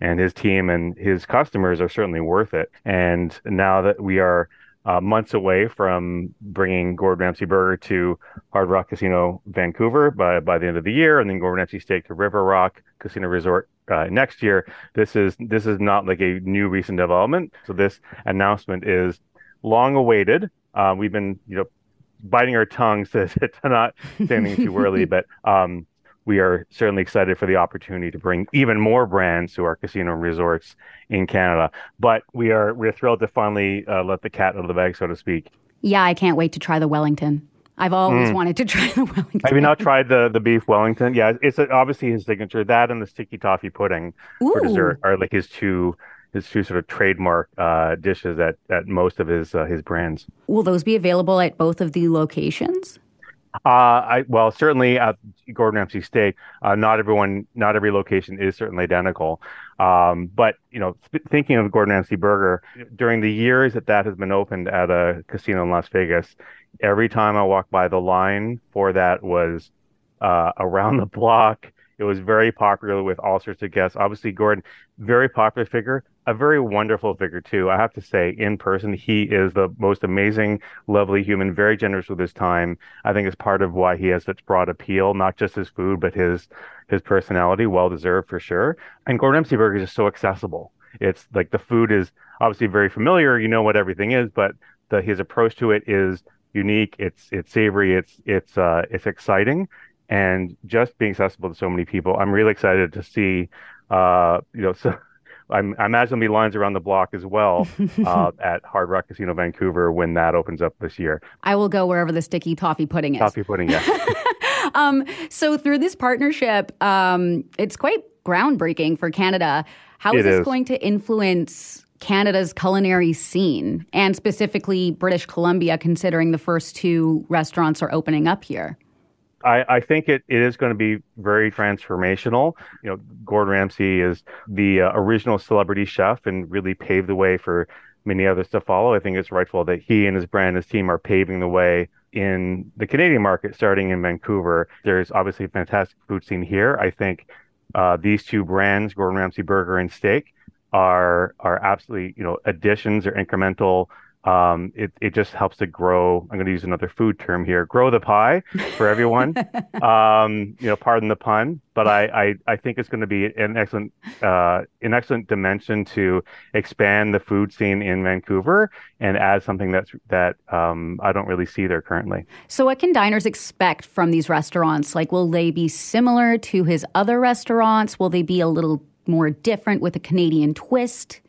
And his team and his customers are certainly worth it. And now that we are uh, months away from bringing Gordon Ramsay Burger to Hard Rock Casino Vancouver by, by the end of the year, and then Gordon Ramsay Steak to River Rock Casino Resort uh, next year, this is this is not like a new recent development. So this announcement is long awaited. Uh, we've been, you know, biting our tongues to, to not say anything too early, but. Um, We are certainly excited for the opportunity to bring even more brands to our casino and resorts in Canada. But we are we're thrilled to finally uh, let the cat out of the bag, so to speak. Yeah, I can't wait to try the Wellington. I've always mm. wanted to try the Wellington. Have you not tried the, the beef Wellington? Yeah, it's a, obviously his signature. That and the sticky toffee pudding Ooh. for dessert are like his two... His two sort of trademark uh, dishes at, at most of his uh, his brands. Will those be available at both of the locations? Uh, I, well, certainly at Gordon Ramsay Steak, uh, not everyone, not every location is certainly identical. Um, but, you know, sp- thinking of Gordon Ramsay Burger, during the years that that has been opened at a casino in Las Vegas, every time I walked by, the line for that was uh, around the block. It was very popular with all sorts of guests. Obviously, Gordon, very popular figure, a very wonderful figure, too. I have to say, in person, he is the most amazing, lovely human, very generous with his time. I think it's part of why he has such broad appeal, not just his food, but his his personality, well-deserved for sure. And Gordon Ramsay Burger is just so accessible. It's like the food is obviously very familiar. You know what everything is, but the, his approach to it is unique. It's it's savory. It's it's uh, it's exciting. And just being accessible to so many people, I'm really excited to see, uh, you know, so I'm, I imagine there'll be lines around the block as well uh, at Hard Rock Casino Vancouver when that opens up this year. I will go wherever the sticky toffee pudding is. Toffee pudding, yeah. um, so through this partnership, um, it's quite groundbreaking for Canada. How is it this is. going to influence Canada's culinary scene, and specifically British Columbia, considering the first two restaurants are opening up here? I, I think it, it is going to be very transformational. You know, Gordon Ramsay is the uh, original celebrity chef and really paved the way for many others to follow. I think it's rightful that he and his brand, his team, are paving the way in the Canadian market, starting in Vancouver. There's obviously a fantastic food scene here. I think uh, these two brands, Gordon Ramsay Burger and Steak, are are absolutely, you know, additions or incremental. Um, it, it just helps to grow. I'm going to use another food term here. Grow the pie for everyone. um, you know, pardon the pun, but I, I, I think it's going to be an excellent, uh, an excellent dimension to expand the food scene in Vancouver and add something that's, that, um, I don't really see there currently. So what can diners expect from these restaurants? Like, will they be similar to his other restaurants? Will they be a little more different with a Canadian twist?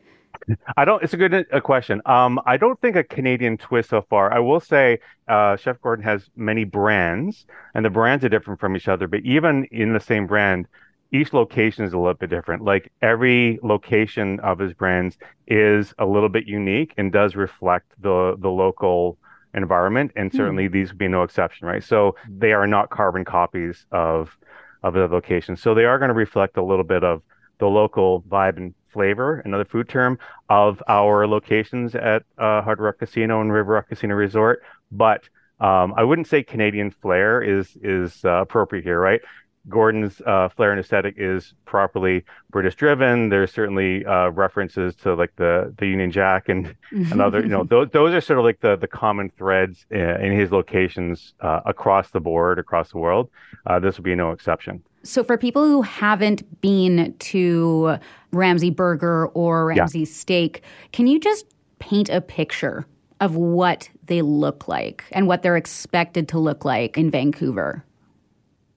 I don't, it's a good a question. Um, I don't think a Canadian twist so far. I will say uh, Chef Gordon has many brands, and the brands are different from each other. But even in the same brand, each location is a little bit different. Like, every location of his brands is a little bit unique and does reflect the, the local environment. And certainly mm-hmm. these would be no exception, right? So they are not carbon copies of, of the location. So they are going to reflect a little bit of the local vibe and flavor, another food term, of our locations at uh, Hard Rock Casino and River Rock Casino Resort. But um, I wouldn't say Canadian flair is is uh, appropriate here, right? Gordon's uh, flair and aesthetic is properly British-driven. There's certainly uh, references to like the, the Union Jack and, and other, you know, those those are sort of like the, the common threads in, in his locations uh, across the board, across the world. Uh, this will be no exception. So for people who haven't been to Ramsay Burger or Ramsay yeah. Steak, can you just paint a picture of what they look like and what they're expected to look like in Vancouver?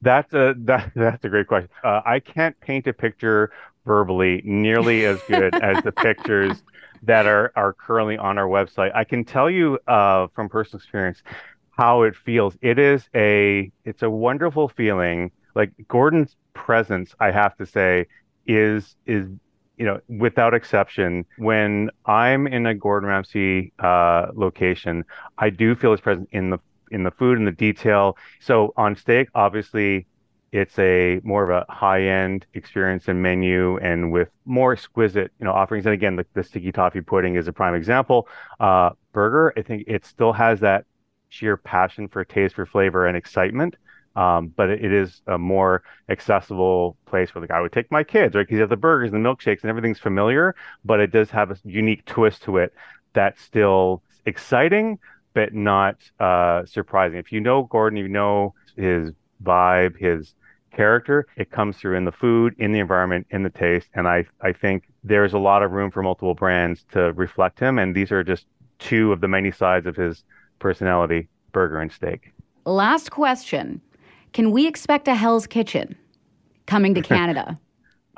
That's a, that, that's a great question. Uh, I can't paint a picture verbally nearly as good as the pictures that are, are currently on our website. I can tell you uh, from personal experience how it feels. It is a, it's a wonderful feeling. Like Gordon's presence, I have to say, is, is, you know, without exception, when I'm in a Gordon Ramsay uh, location, I do feel his presence in the in the food and the detail. So on steak, obviously, it's a more of a high-end experience and menu, and with more exquisite, you know, offerings. And again, the, the sticky toffee pudding is a prime example. Uh, burger, I think it still has that sheer passion for taste, for flavor, and excitement. Um, but it is a more accessible place where, like, I would take my kids, right? Because you have the burgers and the milkshakes and everything's familiar, but it does have a unique twist to it that's still exciting, but not uh, surprising. If you know Gordon, you know his vibe, his character. It comes through in the food, in the environment, in the taste. And I, I think there's a lot of room for multiple brands to reflect him. And these are just two of the many sides of his personality, burger and steak. Last question. Can we expect a Hell's Kitchen coming to Canada?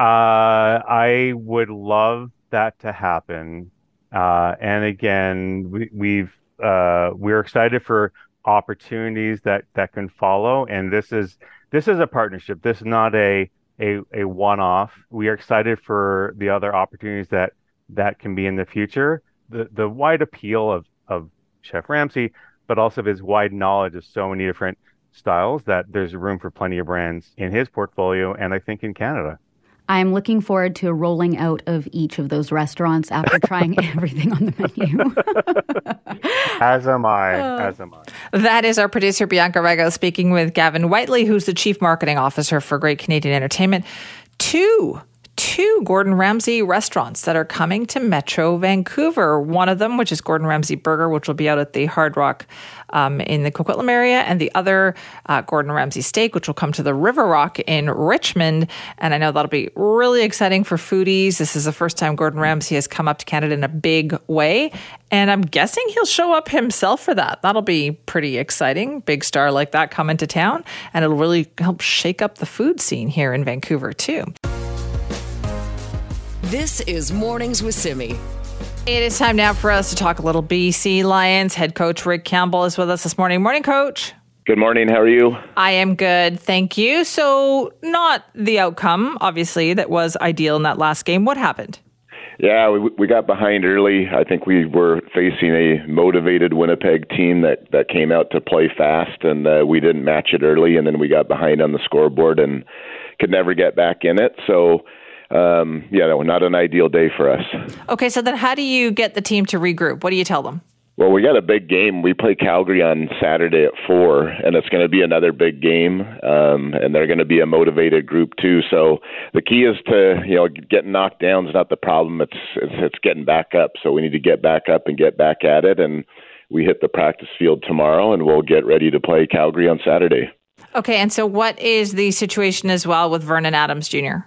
uh, I would love that to happen. Uh, and again, we, we've uh, we're excited for opportunities that, that can follow. And this is this is a partnership. This is not a a, a one-off. We are excited for the other opportunities that that can be in the future. The the wide appeal of of Chef Ramsay, but also his wide knowledge of so many different styles, that there's room for plenty of brands in his portfolio, and I think in Canada. I'm looking forward to a rolling out of each of those restaurants after trying everything on the menu. As am I. As am I. That is our producer, Bianca Rego, speaking with Gavin Whiteley, who's the Chief Marketing Officer for Great Canadian Entertainment. Two two Gordon Ramsay restaurants that are coming to Metro Vancouver. One of them, which is Gordon Ramsay Burger, which will be out at the Hard Rock um, in the Coquitlam area, and the other uh, Gordon Ramsay Steak, which will come to the River Rock in Richmond. And I know that'll be really exciting for foodies. This is the first time Gordon Ramsay has come up to Canada in a big way. And I'm guessing he'll show up himself for that. That'll be pretty exciting. Big star like that coming to town. And it'll really help shake up the food scene here in Vancouver too. This is Mornings with Simi. It is time now for us to talk a little B C Lions. Head coach Rick Campbell is with us this morning. Morning, Coach. Good morning. How are you? I am good. Thank you. So not the outcome, obviously, that was ideal in that last game. What happened? Yeah, we, we got behind early. I think we were facing a motivated Winnipeg team that, that came out to play fast, and uh, we didn't match it early, and then we got behind on the scoreboard and could never get back in it. So... Um, yeah, no, not an ideal day for us. Okay, so then how do you get the team to regroup? What do you tell them? Well, we got a big game. We play Calgary on Saturday at four, and it's going to be another big game, um, and they're going to be a motivated group too. So the key is to, you know, getting knocked down is not the problem. It's, it's, it's getting back up. So we need to get back up and get back at it, and we hit the practice field tomorrow, and we'll get ready to play Calgary on Saturday. Okay, and so what is the situation as well with Vernon Adams Junior?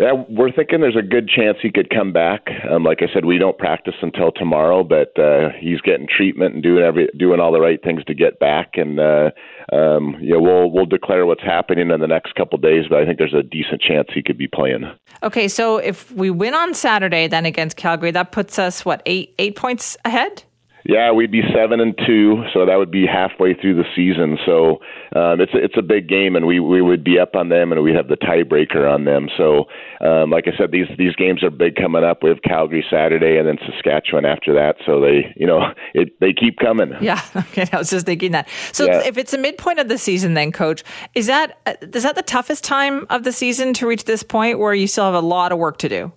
Yeah, we're thinking there's a good chance he could come back. Um, like I said, we don't practice until tomorrow, but uh, he's getting treatment and doing every doing all the right things to get back. And uh, um, yeah, we'll we'll declare what's happening in the next couple of days. But I think there's a decent chance he could be playing. Okay, so if we win on Saturday, then against Calgary, that puts us what eight eight points ahead. Yeah, we'd be seven and two, so that would be halfway through the season. So um, it's a, it's a big game, and we, we would be up on them, and we'd have the tiebreaker on them. So, um, like I said, these these games are big coming up. We have Calgary Saturday, and then Saskatchewan after that. So they, you know, it, they keep coming. Yeah, okay, I was just thinking that. So yeah. If it's the midpoint of the season, then Coach, is that is that the toughest time of the season to reach this point, where you still have a lot of work to do?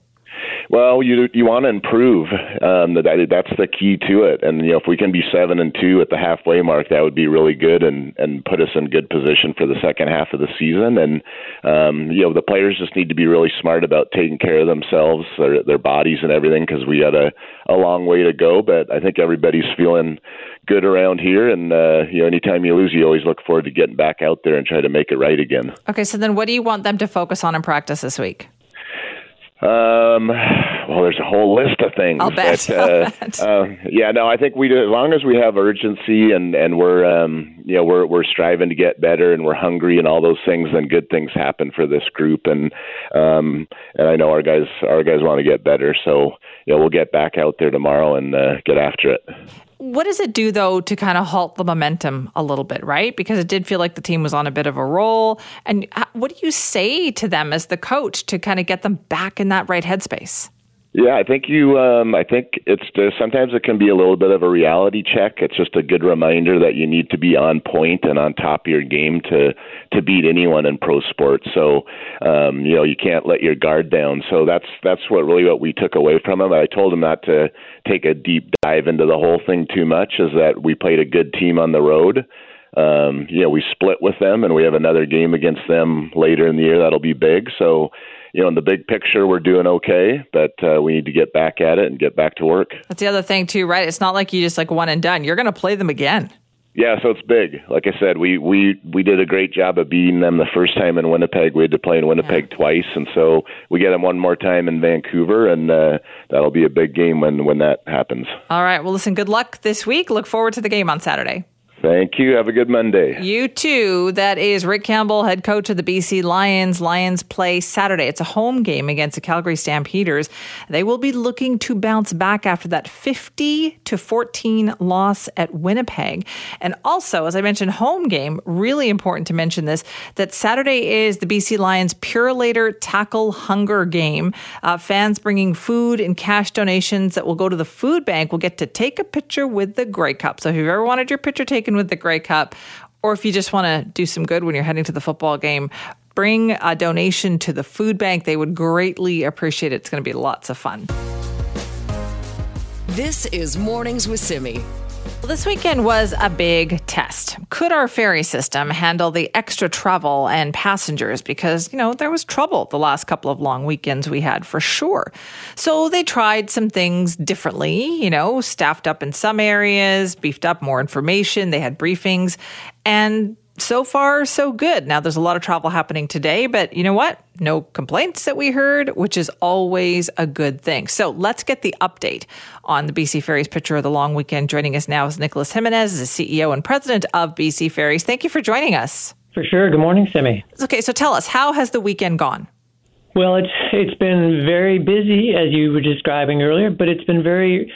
Well, you you want to improve. Um, that that's the key to it. And you know, if we can be seven and two at the halfway mark, that would be really good and, and put us in good position for the second half of the season. And um, you know, the players just need to be really smart about taking care of themselves, their, their bodies, and everything, because we got a, a long way to go. But I think everybody's feeling good around here. And uh, you know, anytime you lose, you always look forward to getting back out there and try to make it right again. Okay, so then what do you want them to focus on in practice this week? Um, well, there's a whole list of things. I'll bet. That, uh, I'll bet. Uh, yeah, no, I think we do. As long as we have urgency and, and we're, um, you know, we're, we're striving to get better and we're hungry and all those things, then good things happen for this group. And, um, and I know our guys, our guys want to get better. So, yeah, you know, we'll get back out there tomorrow and uh, get after it. What does it do, though, to kind of halt the momentum a little bit, right? Because it did feel like the team was on a bit of a roll. And what do you say to them as the coach to kind of get them back in that right headspace? Yeah, I think you. Um, I think it's uh, sometimes it can be a little bit of a reality check. It's just a good reminder that you need to be on point and on top of your game to to beat anyone in pro sports. So, um, you know, you can't let your guard down. So that's that's what really what we took away from him. I told him not to take a deep dive into the whole thing too much. Is that we played a good team on the road. Um, you know, we split with them, and we have another game against them later in the year that'll be big. So. You know, in the big picture, we're doing okay, but uh, we need to get back at it and get back to work. That's the other thing, too, right? It's not like you just, like, one and done. You're going to play them again. Yeah, so it's big. Like I said, we, we, we did a great job of beating them the first time in Winnipeg. We had to play in Winnipeg yeah. twice, and so we get them one more time in Vancouver, and uh, that'll be a big game when, when that happens. All right. Well, listen, good luck this week. Look forward to the game on Saturday. Thank you. Have a good Monday. You too. That is Rick Campbell, head coach of the B C Lions. Lions play Saturday. It's a home game against the Calgary Stampeders. They will be looking to bounce back after that fifty to fourteen loss at Winnipeg. And also, as I mentioned, home game, really important to mention this, that Saturday is the B C Lions Purelator Tackle Hunger Game. Uh, fans bringing food and cash donations that will go to the food bank will get to take a picture with the Grey Cup. So if you've ever wanted your picture taken with the Grey Cup, or if you just want to do some good when you're heading to the football game, bring a donation to the food bank. They would greatly appreciate it. It's going to be lots of fun. This is Mornings with Simi. Well, this weekend was a big test. Could our ferry system handle the extra travel and passengers? Because, you know, there was trouble the last couple of long weekends we had for sure. So they tried some things differently, you know, staffed up in some areas, beefed up more information. They had briefings. And so far, so good. Now, there's a lot of travel happening today, but you know what? No complaints that we heard, which is always a good thing. So let's get the update on the B C Ferries picture of the long weekend. Joining us now is Nicholas Jimenez, the C E O and president of B C Ferries. Thank you for joining us. For sure. Good morning, Simi. Okay, so tell us, how has the weekend gone? Well, it's it's been very busy, as you were describing earlier, but it's been very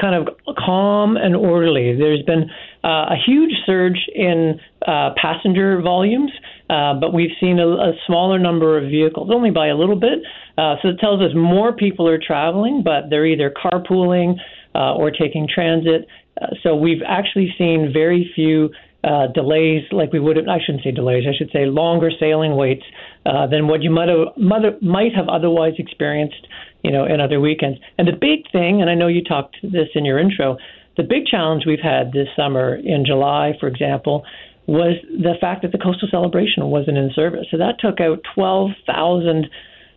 kind of calm and orderly. There's been uh, a huge surge in uh, passenger volumes, uh, but we've seen a, a smaller number of vehicles, only by a little bit. Uh, so it tells us more people are traveling, but they're either carpooling uh, or taking transit. Uh, so we've actually seen very few uh, delays, like we would have, I shouldn't say delays, I should say longer sailing waits uh, than what you might have, mother, might have otherwise experienced, you know, in other weekends. And the big thing, and I know you talked this in your intro, the big challenge we've had this summer in July, for example, was the fact that the Coastal Celebration wasn't in service. So that took out twelve thousand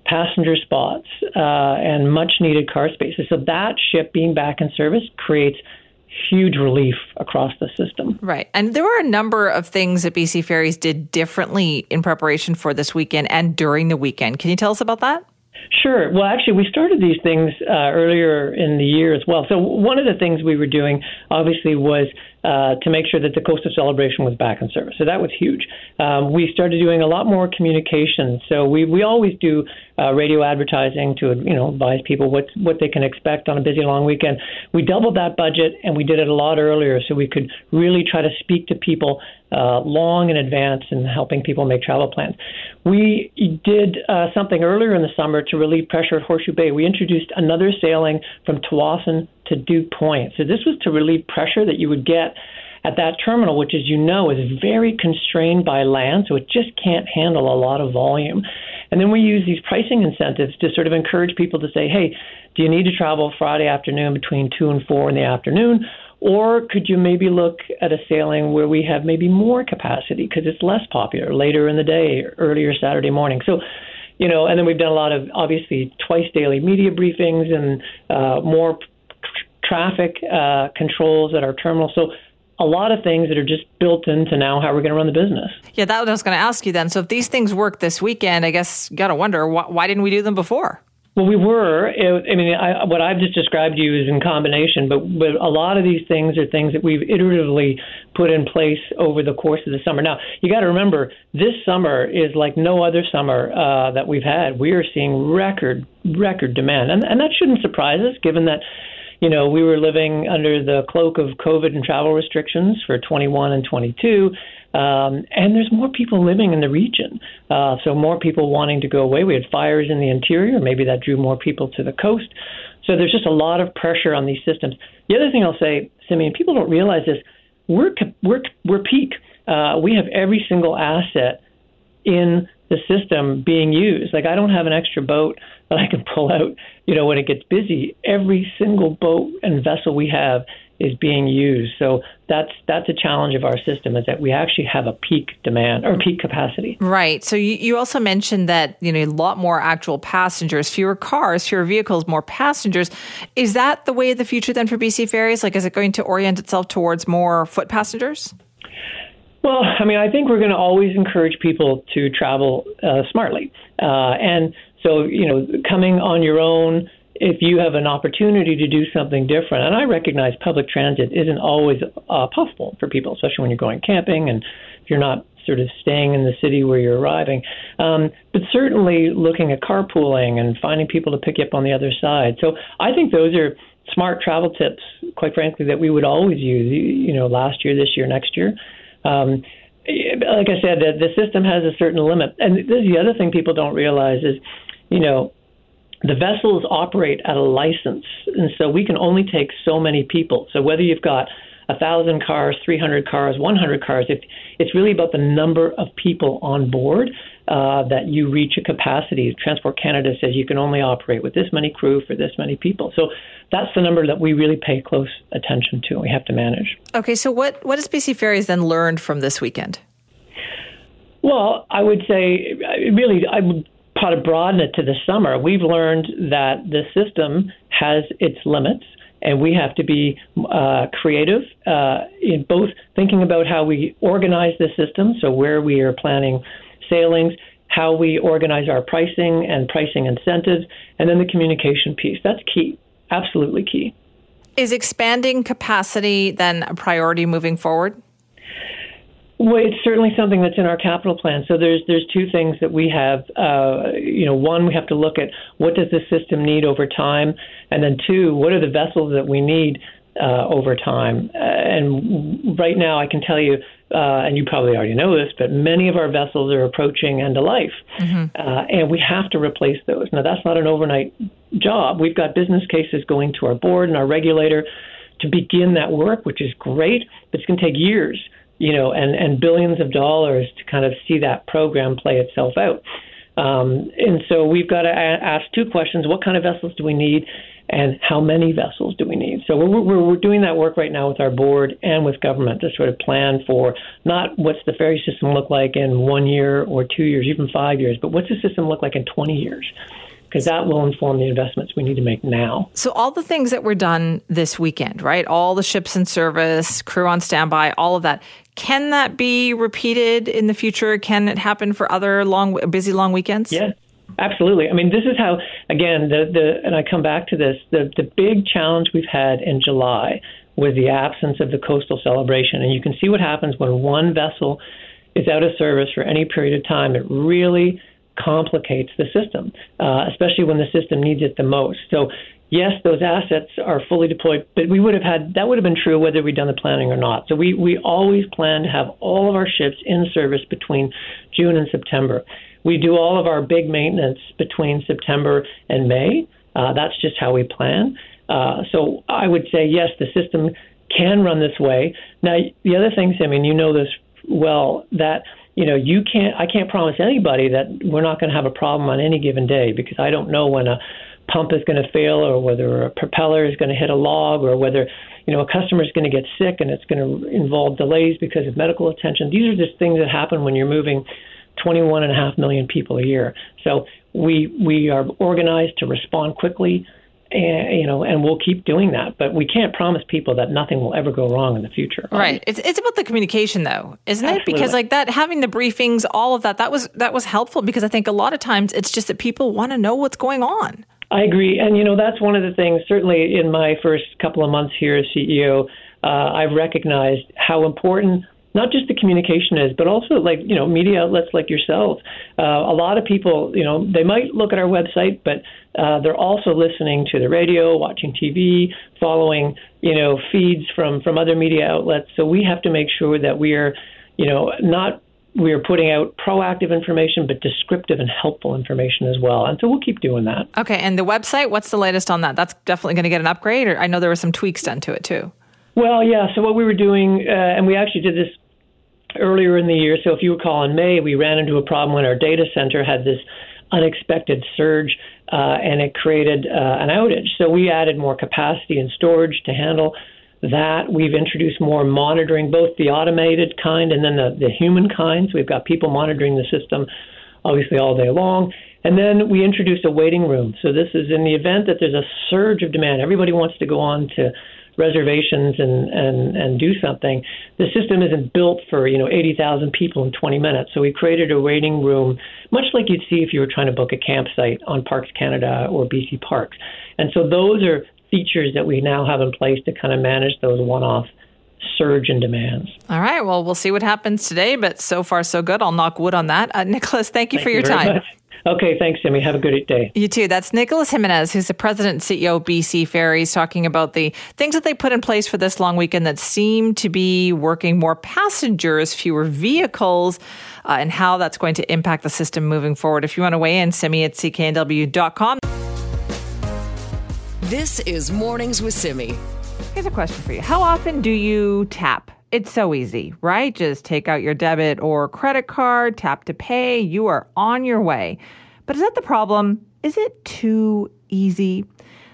passenger spots uh, and much-needed car spaces. So that ship being back in service creates huge relief across the system. Right. And there were a number of things that B C Ferries did differently in preparation for this weekend and during the weekend. Can you tell us about that? Sure. Well, actually, we started these things uh, earlier in the year as well. So one of the things we were doing, obviously, was uh, to make sure that the Coastal Celebration was back in service. So that was huge. Um, we started doing a lot more communication. So we, we always do uh, radio advertising to, you know, advise people what, what they can expect on a busy long weekend. We doubled that budget, and we did it a lot earlier so we could really try to speak to people Uh, long in advance in helping people make travel plans. We did uh, something earlier in the summer to relieve pressure at Horseshoe Bay. We introduced another sailing from Tsawwassen to Duke Point. So this was to relieve pressure that you would get at that terminal, which, as you know, is very constrained by land, so it just can't handle a lot of volume. And then we use these pricing incentives to sort of encourage people to say, hey, do you need to travel Friday afternoon between two and four in the afternoon? Or could you maybe look at a sailing where we have maybe more capacity because it's less popular later in the day, earlier Saturday morning? So, you know, and then we've done a lot of, obviously, twice daily media briefings and uh, more tr- traffic uh, controls at our terminal. So a lot of things that are just built into now how we're going to run the business. Yeah, that was what I was going to ask you then. So if these things work this weekend, I guess you got to wonder, why, why didn't we do them before? Well, we were. It, I mean, I, what I've just described to you is in combination, but, but a lot of these things are things that we've iteratively put in place over the course of the summer. Now, you got to remember, this summer is like no other summer uh, that we've had. We are seeing record, record demand, and, and that shouldn't surprise us, given that, you know, we were living under the cloak of COVID and travel restrictions for twenty-one and twenty-two. Um, and there's more people living in the region. Uh, so more people wanting to go away. We had fires in the interior. Maybe that drew more people to the coast. So there's just a lot of pressure on these systems. The other thing I'll say, Simeon, people don't realize this. We're, we're, we're peak. Uh, we have every single asset in the system being used. Like, I don't have an extra boat that I can pull out, you know, when it gets busy. Every single boat and vessel we have is being used. So that's that's a challenge of our system, is that we actually have a peak demand or peak capacity. Right. So you, you also mentioned that, you know, a lot more actual passengers, fewer cars, fewer vehicles, more passengers. Is that the way of the future then for B C Ferries? Like, is it going to orient itself towards more foot passengers? Well, I mean, I think we're going to always encourage people to travel uh, smartly. Uh, and so, you know, coming on your own, if you have an opportunity to do something different, and I recognize public transit isn't always uh, possible for people, especially when you're going camping and if you're not sort of staying in the city where you're arriving. Um, but certainly looking at carpooling and finding people to pick you up on the other side. So I think those are smart travel tips, quite frankly, that we would always use, you know, last year, this year, next year. Um, like I said, the, the system has a certain limit. And this is the other thing people don't realize is, you know, the vessels operate at a license, and so we can only take so many people. So whether you've got one thousand cars, three hundred cars, one hundred cars, it, it's really about the number of people on board uh, that you reach a capacity. Transport Canada says you can only operate with this many crew for this many people. So that's the number that we really pay close attention to and we have to manage. Okay, so what, what has B C Ferries then learned from this weekend? Well, I would say really I would how to broaden it to the summer. We've learned that the system has its limits, and we have to be uh, creative uh, in both thinking about how we organize the system, so where we are planning sailings, how we organize our pricing and pricing incentives, and then the communication piece. That's key, absolutely key. Is expanding capacity then a priority moving forward? Well, it's certainly something that's in our capital plan. So there's there's two things that we have. Uh, you know, one, we have to look at what does the system need over time, and then two, what are the vessels that we need uh, over time. Uh, and right now, I can tell you, uh, and you probably already know this, but many of our vessels are approaching end of life, mm-hmm. uh, and we have to replace those. Now, that's not an overnight job. We've got business cases going to our board and our regulator to begin that work, which is great, but it's going to take years. You know, and, and billions of dollars to kind of see that program play itself out. Um, and so we've got to a- ask two questions. What kind of vessels do we need, and how many vessels do we need? So we're, we're, we're doing that work right now with our board and with government to sort of plan for not what's the ferry system look like in one year or two years, even five years, but what's the system look like in twenty years? Because that will inform the investments we need to make now. So all the things that were done this weekend, right? All the ships in service, crew on standby, all of that. Can that be repeated in the future? Can it happen for other long, busy, long weekends? Yeah, absolutely. I mean, this is how, again, the, the and I come back to this, the, the big challenge we've had in July was the absence of the Coastal Celebration. And you can see what happens when one vessel is out of service for any period of time. It really complicates the system, uh, especially when the system needs it the most. So yes, those assets are fully deployed, but we would have had, that would have been true whether we'd done the planning or not. So we, we always plan to have all of our ships in service between June and September. We do all of our big maintenance between September and May. Uh, that's just how we plan. Uh, so I would say, yes, the system can run this way. Now, the other thing, I mean, you know this well, that You know, you can't. I can't promise anybody that we're not going to have a problem on any given day, because I don't know when a pump is going to fail, or whether a propeller is going to hit a log, or whether, you know, a customer is going to get sick and it's going to involve delays because of medical attention. These are just things that happen when you're moving twenty-one and a half million people a year. So we we are organized to respond quickly. And, you know, and we'll keep doing that. But we can't promise people that nothing will ever go wrong in the future. Right. It's it's about the communication, though, isn't it? Absolutely. Because like that, having the briefings, all of that, that was that was helpful, because I think a lot of times it's just that people want to know what's going on. I agree. And, you know, that's one of the things, certainly in my first couple of months here as C E O, uh, I've recognized how important not just the communication is, but also, like, you know, media outlets like yourselves. Uh, a lot of people, you know, they might look at our website, but uh, they're also listening to the radio, watching T V, following, you know, feeds from, from other media outlets. So we have to make sure that we are, you know, not we are putting out proactive information, but descriptive and helpful information as well. And so we'll keep doing that. Okay. And the website, what's the latest on that? That's definitely going to get an upgrade, or I know there were some tweaks done to it too. Well, yeah. So what we were doing, uh, and we actually did this earlier in the year. So if you recall, in May, we ran into a problem when our data center had this unexpected surge, uh, and it created uh, an outage. So we added more capacity and storage to handle that. We've introduced more monitoring, both the automated kind and then the, the human kind. So we've got people monitoring the system, obviously, all day long. And then we introduced a waiting room. So this is in the event that there's a surge of demand. Everybody wants to go on to reservations and, and, and do something. The system isn't built for, you know, eighty thousand people in twenty minutes. So we created a waiting room, much like you'd see if you were trying to book a campsite on Parks Canada or B C Parks. And so those are features that we now have in place to kind of manage those one-off surge in demands. All right. Well, we'll see what happens today, but so far so good. I'll knock wood on that. Uh, Nicholas, thank you thank for your you time. Much. Okay, thanks, Jimmy. Have a good day. You too. That's Nicholas Jimenez, who's the president and C E O of B C Ferries, talking about the things that they put in place for this long weekend that seem to be working: more passengers, fewer vehicles, uh, and how that's going to impact the system moving forward. If you want to weigh in, send me at C K N W dot com. This is Mornings with Simi. Here's a question for you. How often do you tap? It's so easy, right? Just take out your debit or credit card, tap to pay. You are on your way. But is that the problem? Is it too easy?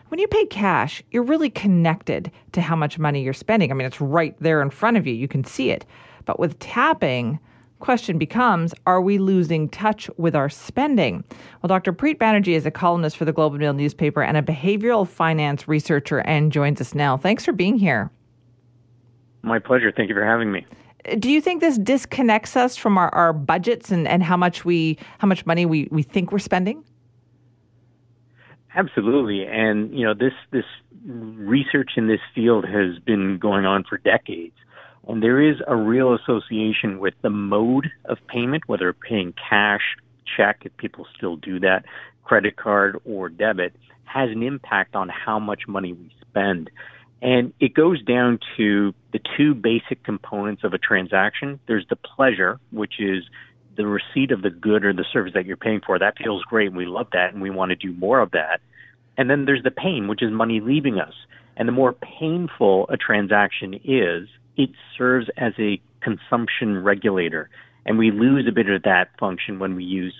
When you pay cash, you're really connected to how much money you're spending. I mean, it's right there in front of you. You can see it. But with tapping, question becomes, are we losing touch with our spending? Well, Doctor Preet Banerjee is a columnist for the Globe and Mail newspaper and a behavioral finance researcher and joins us now. Thanks for being here. My pleasure. Thank you for having me. Do you think this disconnects us from our, our budgets and, and how much we how much money we, we think we're spending? Absolutely. And, you know, this this research in this field has been going on for decades. And there is a real association with the mode of payment, whether paying cash, check, if people still do that, credit card or debit, has an impact on how much money we spend. And it goes down to the two basic components of a transaction. There's the pleasure, which is the receipt of the good or the service that you're paying for. That feels great, and we love that, and we want to do more of that. And then there's the pain, which is money leaving us. And the more painful a transaction is, it serves as a consumption regulator. And we lose a bit of that function when we use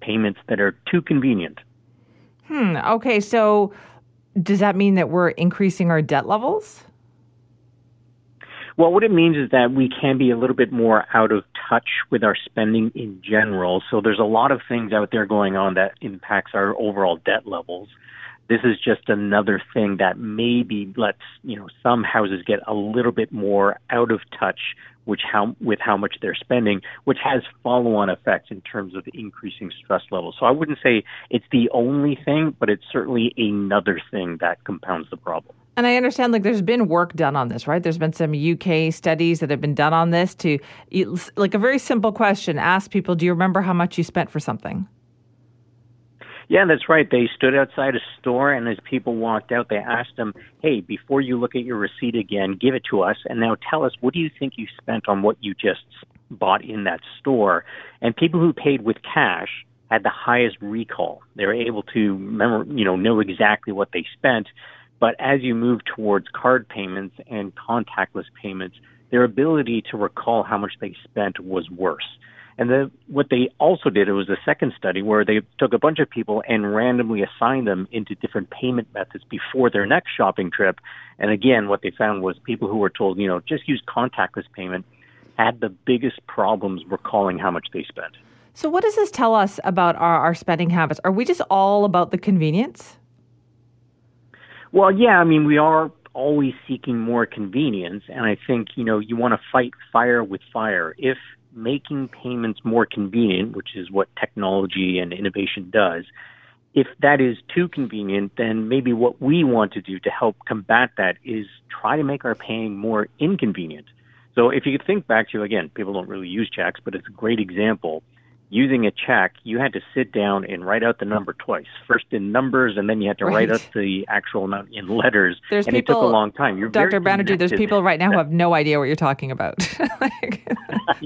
payments that are too convenient. Hmm. Okay, so does that mean that we're increasing our debt levels? Well, what it means is that we can be a little bit more out of touch with our spending in general. So there's a lot of things out there going on that impacts our overall debt levels. This is just another thing that maybe lets, you know, some houses get a little bit more out of touch which how, with how much they're spending, which has follow-on effects in terms of increasing stress levels. So I wouldn't say it's the only thing, but it's certainly another thing that compounds the problem. And I understand, like, there's been work done on this, right? There's been some U K studies that have been done on this to, like, a very simple question. Ask people, do you remember how much you spent for something? Yeah, that's right. They stood outside a store, and as people walked out, they asked them, hey, before you look at your receipt again, give it to us, and now tell us, what do you think you spent on what you just bought in that store? And people who paid with cash had the highest recall. They were able to remember, you know, know exactly what they spent, but as you move towards card payments and contactless payments, their ability to recall how much they spent was worse. And the, what they also did, it was a second study where they took a bunch of people and randomly assigned them into different payment methods before their next shopping trip. And again, what they found was people who were told, you know, just use contactless payment had the biggest problems recalling how much they spent. So what does this tell us about our, our spending habits? Are we just all about the convenience? Well, yeah, I mean, we are always seeking more convenience. And I think, you know, you want to fight fire with fire. If making payments more convenient, which is what technology and innovation does, if that is too convenient, then maybe what we want to do to help combat that is try to make our paying more inconvenient. So if you think back to, again, people don't really use checks, but it's a great example. Using a check, you had to sit down and write out the number twice, first in numbers, and then you had to right. write out the actual amount in letters, there's and people, it took a long time. You're Doctor Banerjee, there's people right now who have no idea what you're talking about. like,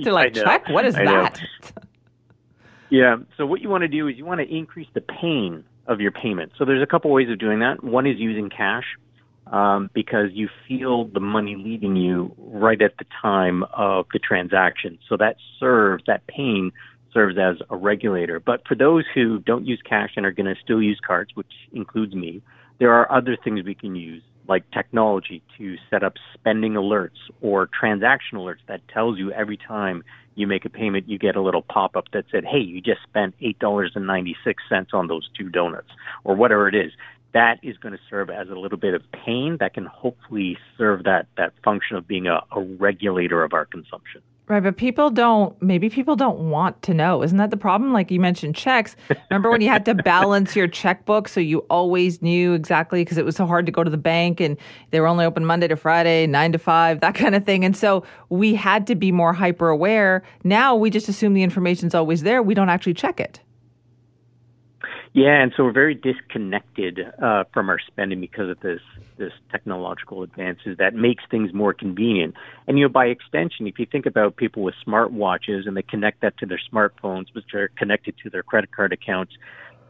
they're like, check? What is I that? Yeah, so what you want to do is you want to increase the pain of your payment. So there's a couple ways of doing that. One is using cash um, because you feel the money leaving you right at the time of the transaction. So that serves, that pain serves as a regulator. But for those who don't use cash and are going to still use cards, which includes me, there are other things we can use, like technology to set up spending alerts or transaction alerts that tells you every time you make a payment, you get a little pop-up that said, hey, you just spent eight dollars and ninety-six cents on those two donuts or whatever it is. That is going to serve as a little bit of pain that can hopefully serve that that function of being a, a regulator of our consumption. Right, but people don't, maybe people don't want to know. Isn't that the problem? Like you mentioned checks. Remember when you had to balance your checkbook so you always knew exactly because it was so hard to go to the bank and they were only open Monday to Friday, nine to five, that kind of thing. And so we had to be more hyper aware. Now we just assume the information's always there. We don't actually check it. Yeah, and so we're very disconnected uh, from our spending because of this this technological advances that makes things more convenient. And, you know, by extension, if you think about people with smartwatches and they connect that to their smartphones, which are connected to their credit card accounts,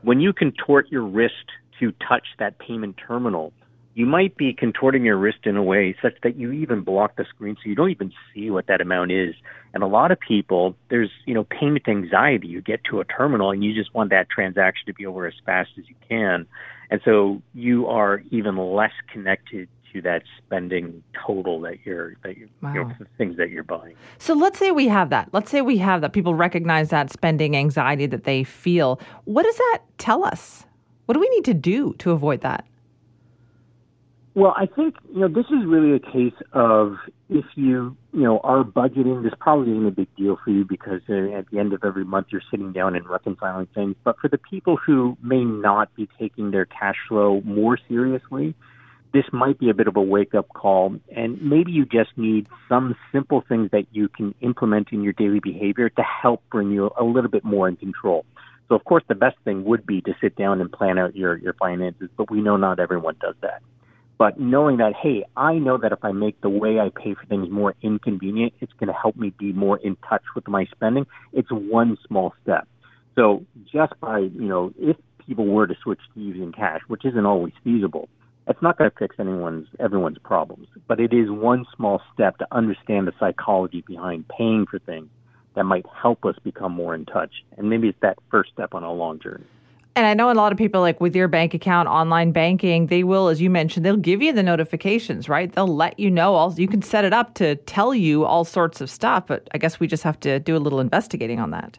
when you contort your wrist to touch that payment terminal, you might be contorting your wrist in a way such that you even block the screen so you don't even see what that amount is. And a lot of people, there's, you know, payment anxiety. You get to a terminal and you just want that transaction to be over as fast as you can. And so you are even less connected to that spending total that you're, that you're, wow. you know, the things that you're buying. So let's say we have that. Let's say we have that. People recognize that spending anxiety that they feel. What does that tell us? What do we need to do to avoid that? Well, I think, you know, this is really a case of if you, you know, are budgeting, this probably isn't a big deal for you because at the end of every month you're sitting down and reconciling things. But for the people who may not be taking their cash flow more seriously, this might be a bit of a wake-up call. And maybe you just need some simple things that you can implement in your daily behavior to help bring you a little bit more in control. So, of course, the best thing would be to sit down and plan out your, your finances, but we know not everyone does that. But knowing that, hey, I know that if I make the way I pay for things more inconvenient, it's going to help me be more in touch with my spending. It's one small step. So just by, you know, if people were to switch to using cash, which isn't always feasible, it's not going to fix anyone's everyone's problems. But it is one small step to understand the psychology behind paying for things that might help us become more in touch. And maybe it's that first step on a long journey. And I know a lot of people, like with your bank account, online banking, they will, as you mentioned, they'll give you the notifications, right? They'll let you know. All you can set it up to tell you all sorts of stuff, but I guess we just have to do a little investigating on that.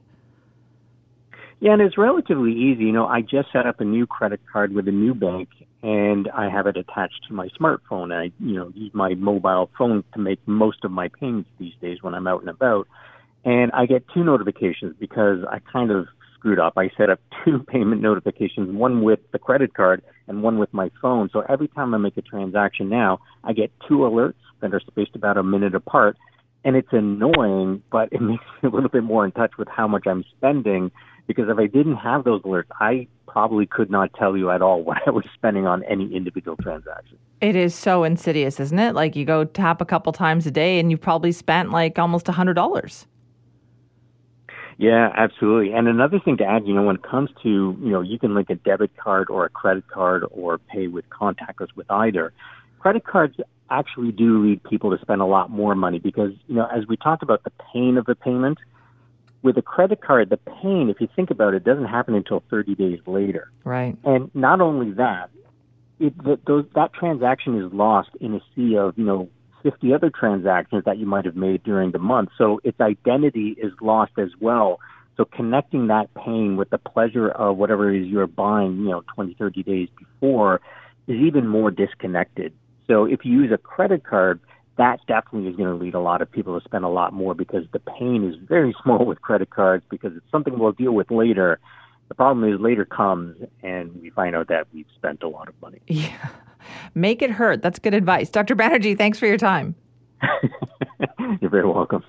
Yeah, and it's relatively easy. You know, I just set up a new credit card with a new bank, and I have it attached to my smartphone. And I, you know, use my mobile phone to make most of my payments these days when I'm out and about. And I get two notifications because I kind of screwed up. I set up two payment notifications, one with the credit card and one with my phone. So every time I make a transaction now, I get two alerts that are spaced about a minute apart. And it's annoying, but it makes me a little bit more in touch with how much I'm spending, because if I didn't have those alerts, I probably could not tell you at all what I was spending on any individual transaction. It is so insidious, isn't it? Like you go tap a couple times a day and you probably spent like almost one hundred dollars. Yeah, absolutely. And another thing to add, you know, when it comes to, you know, you can link a debit card or a credit card or pay with contactless with either. Credit cards actually do lead people to spend a lot more money because, you know, as we talked about the pain of the payment, with a credit card, the pain, if you think about it, doesn't happen until thirty days later. Right. And not only that, it, that, those, that transaction is lost in a sea of, you know, fifty other transactions that you might have made during the month. So its identity is lost as well. So connecting that pain with the pleasure of whatever it is you're buying, you know, twenty, thirty days before is even more disconnected. So if you use a credit card, that definitely is going to lead a lot of people to spend a lot more because the pain is very small with credit cards because it's something we'll deal with later. The problem is later comes and we find out that we've spent a lot of money. Yeah. Make it hurt. That's good advice. Doctor Banerjee, thanks for your time. You're very welcome.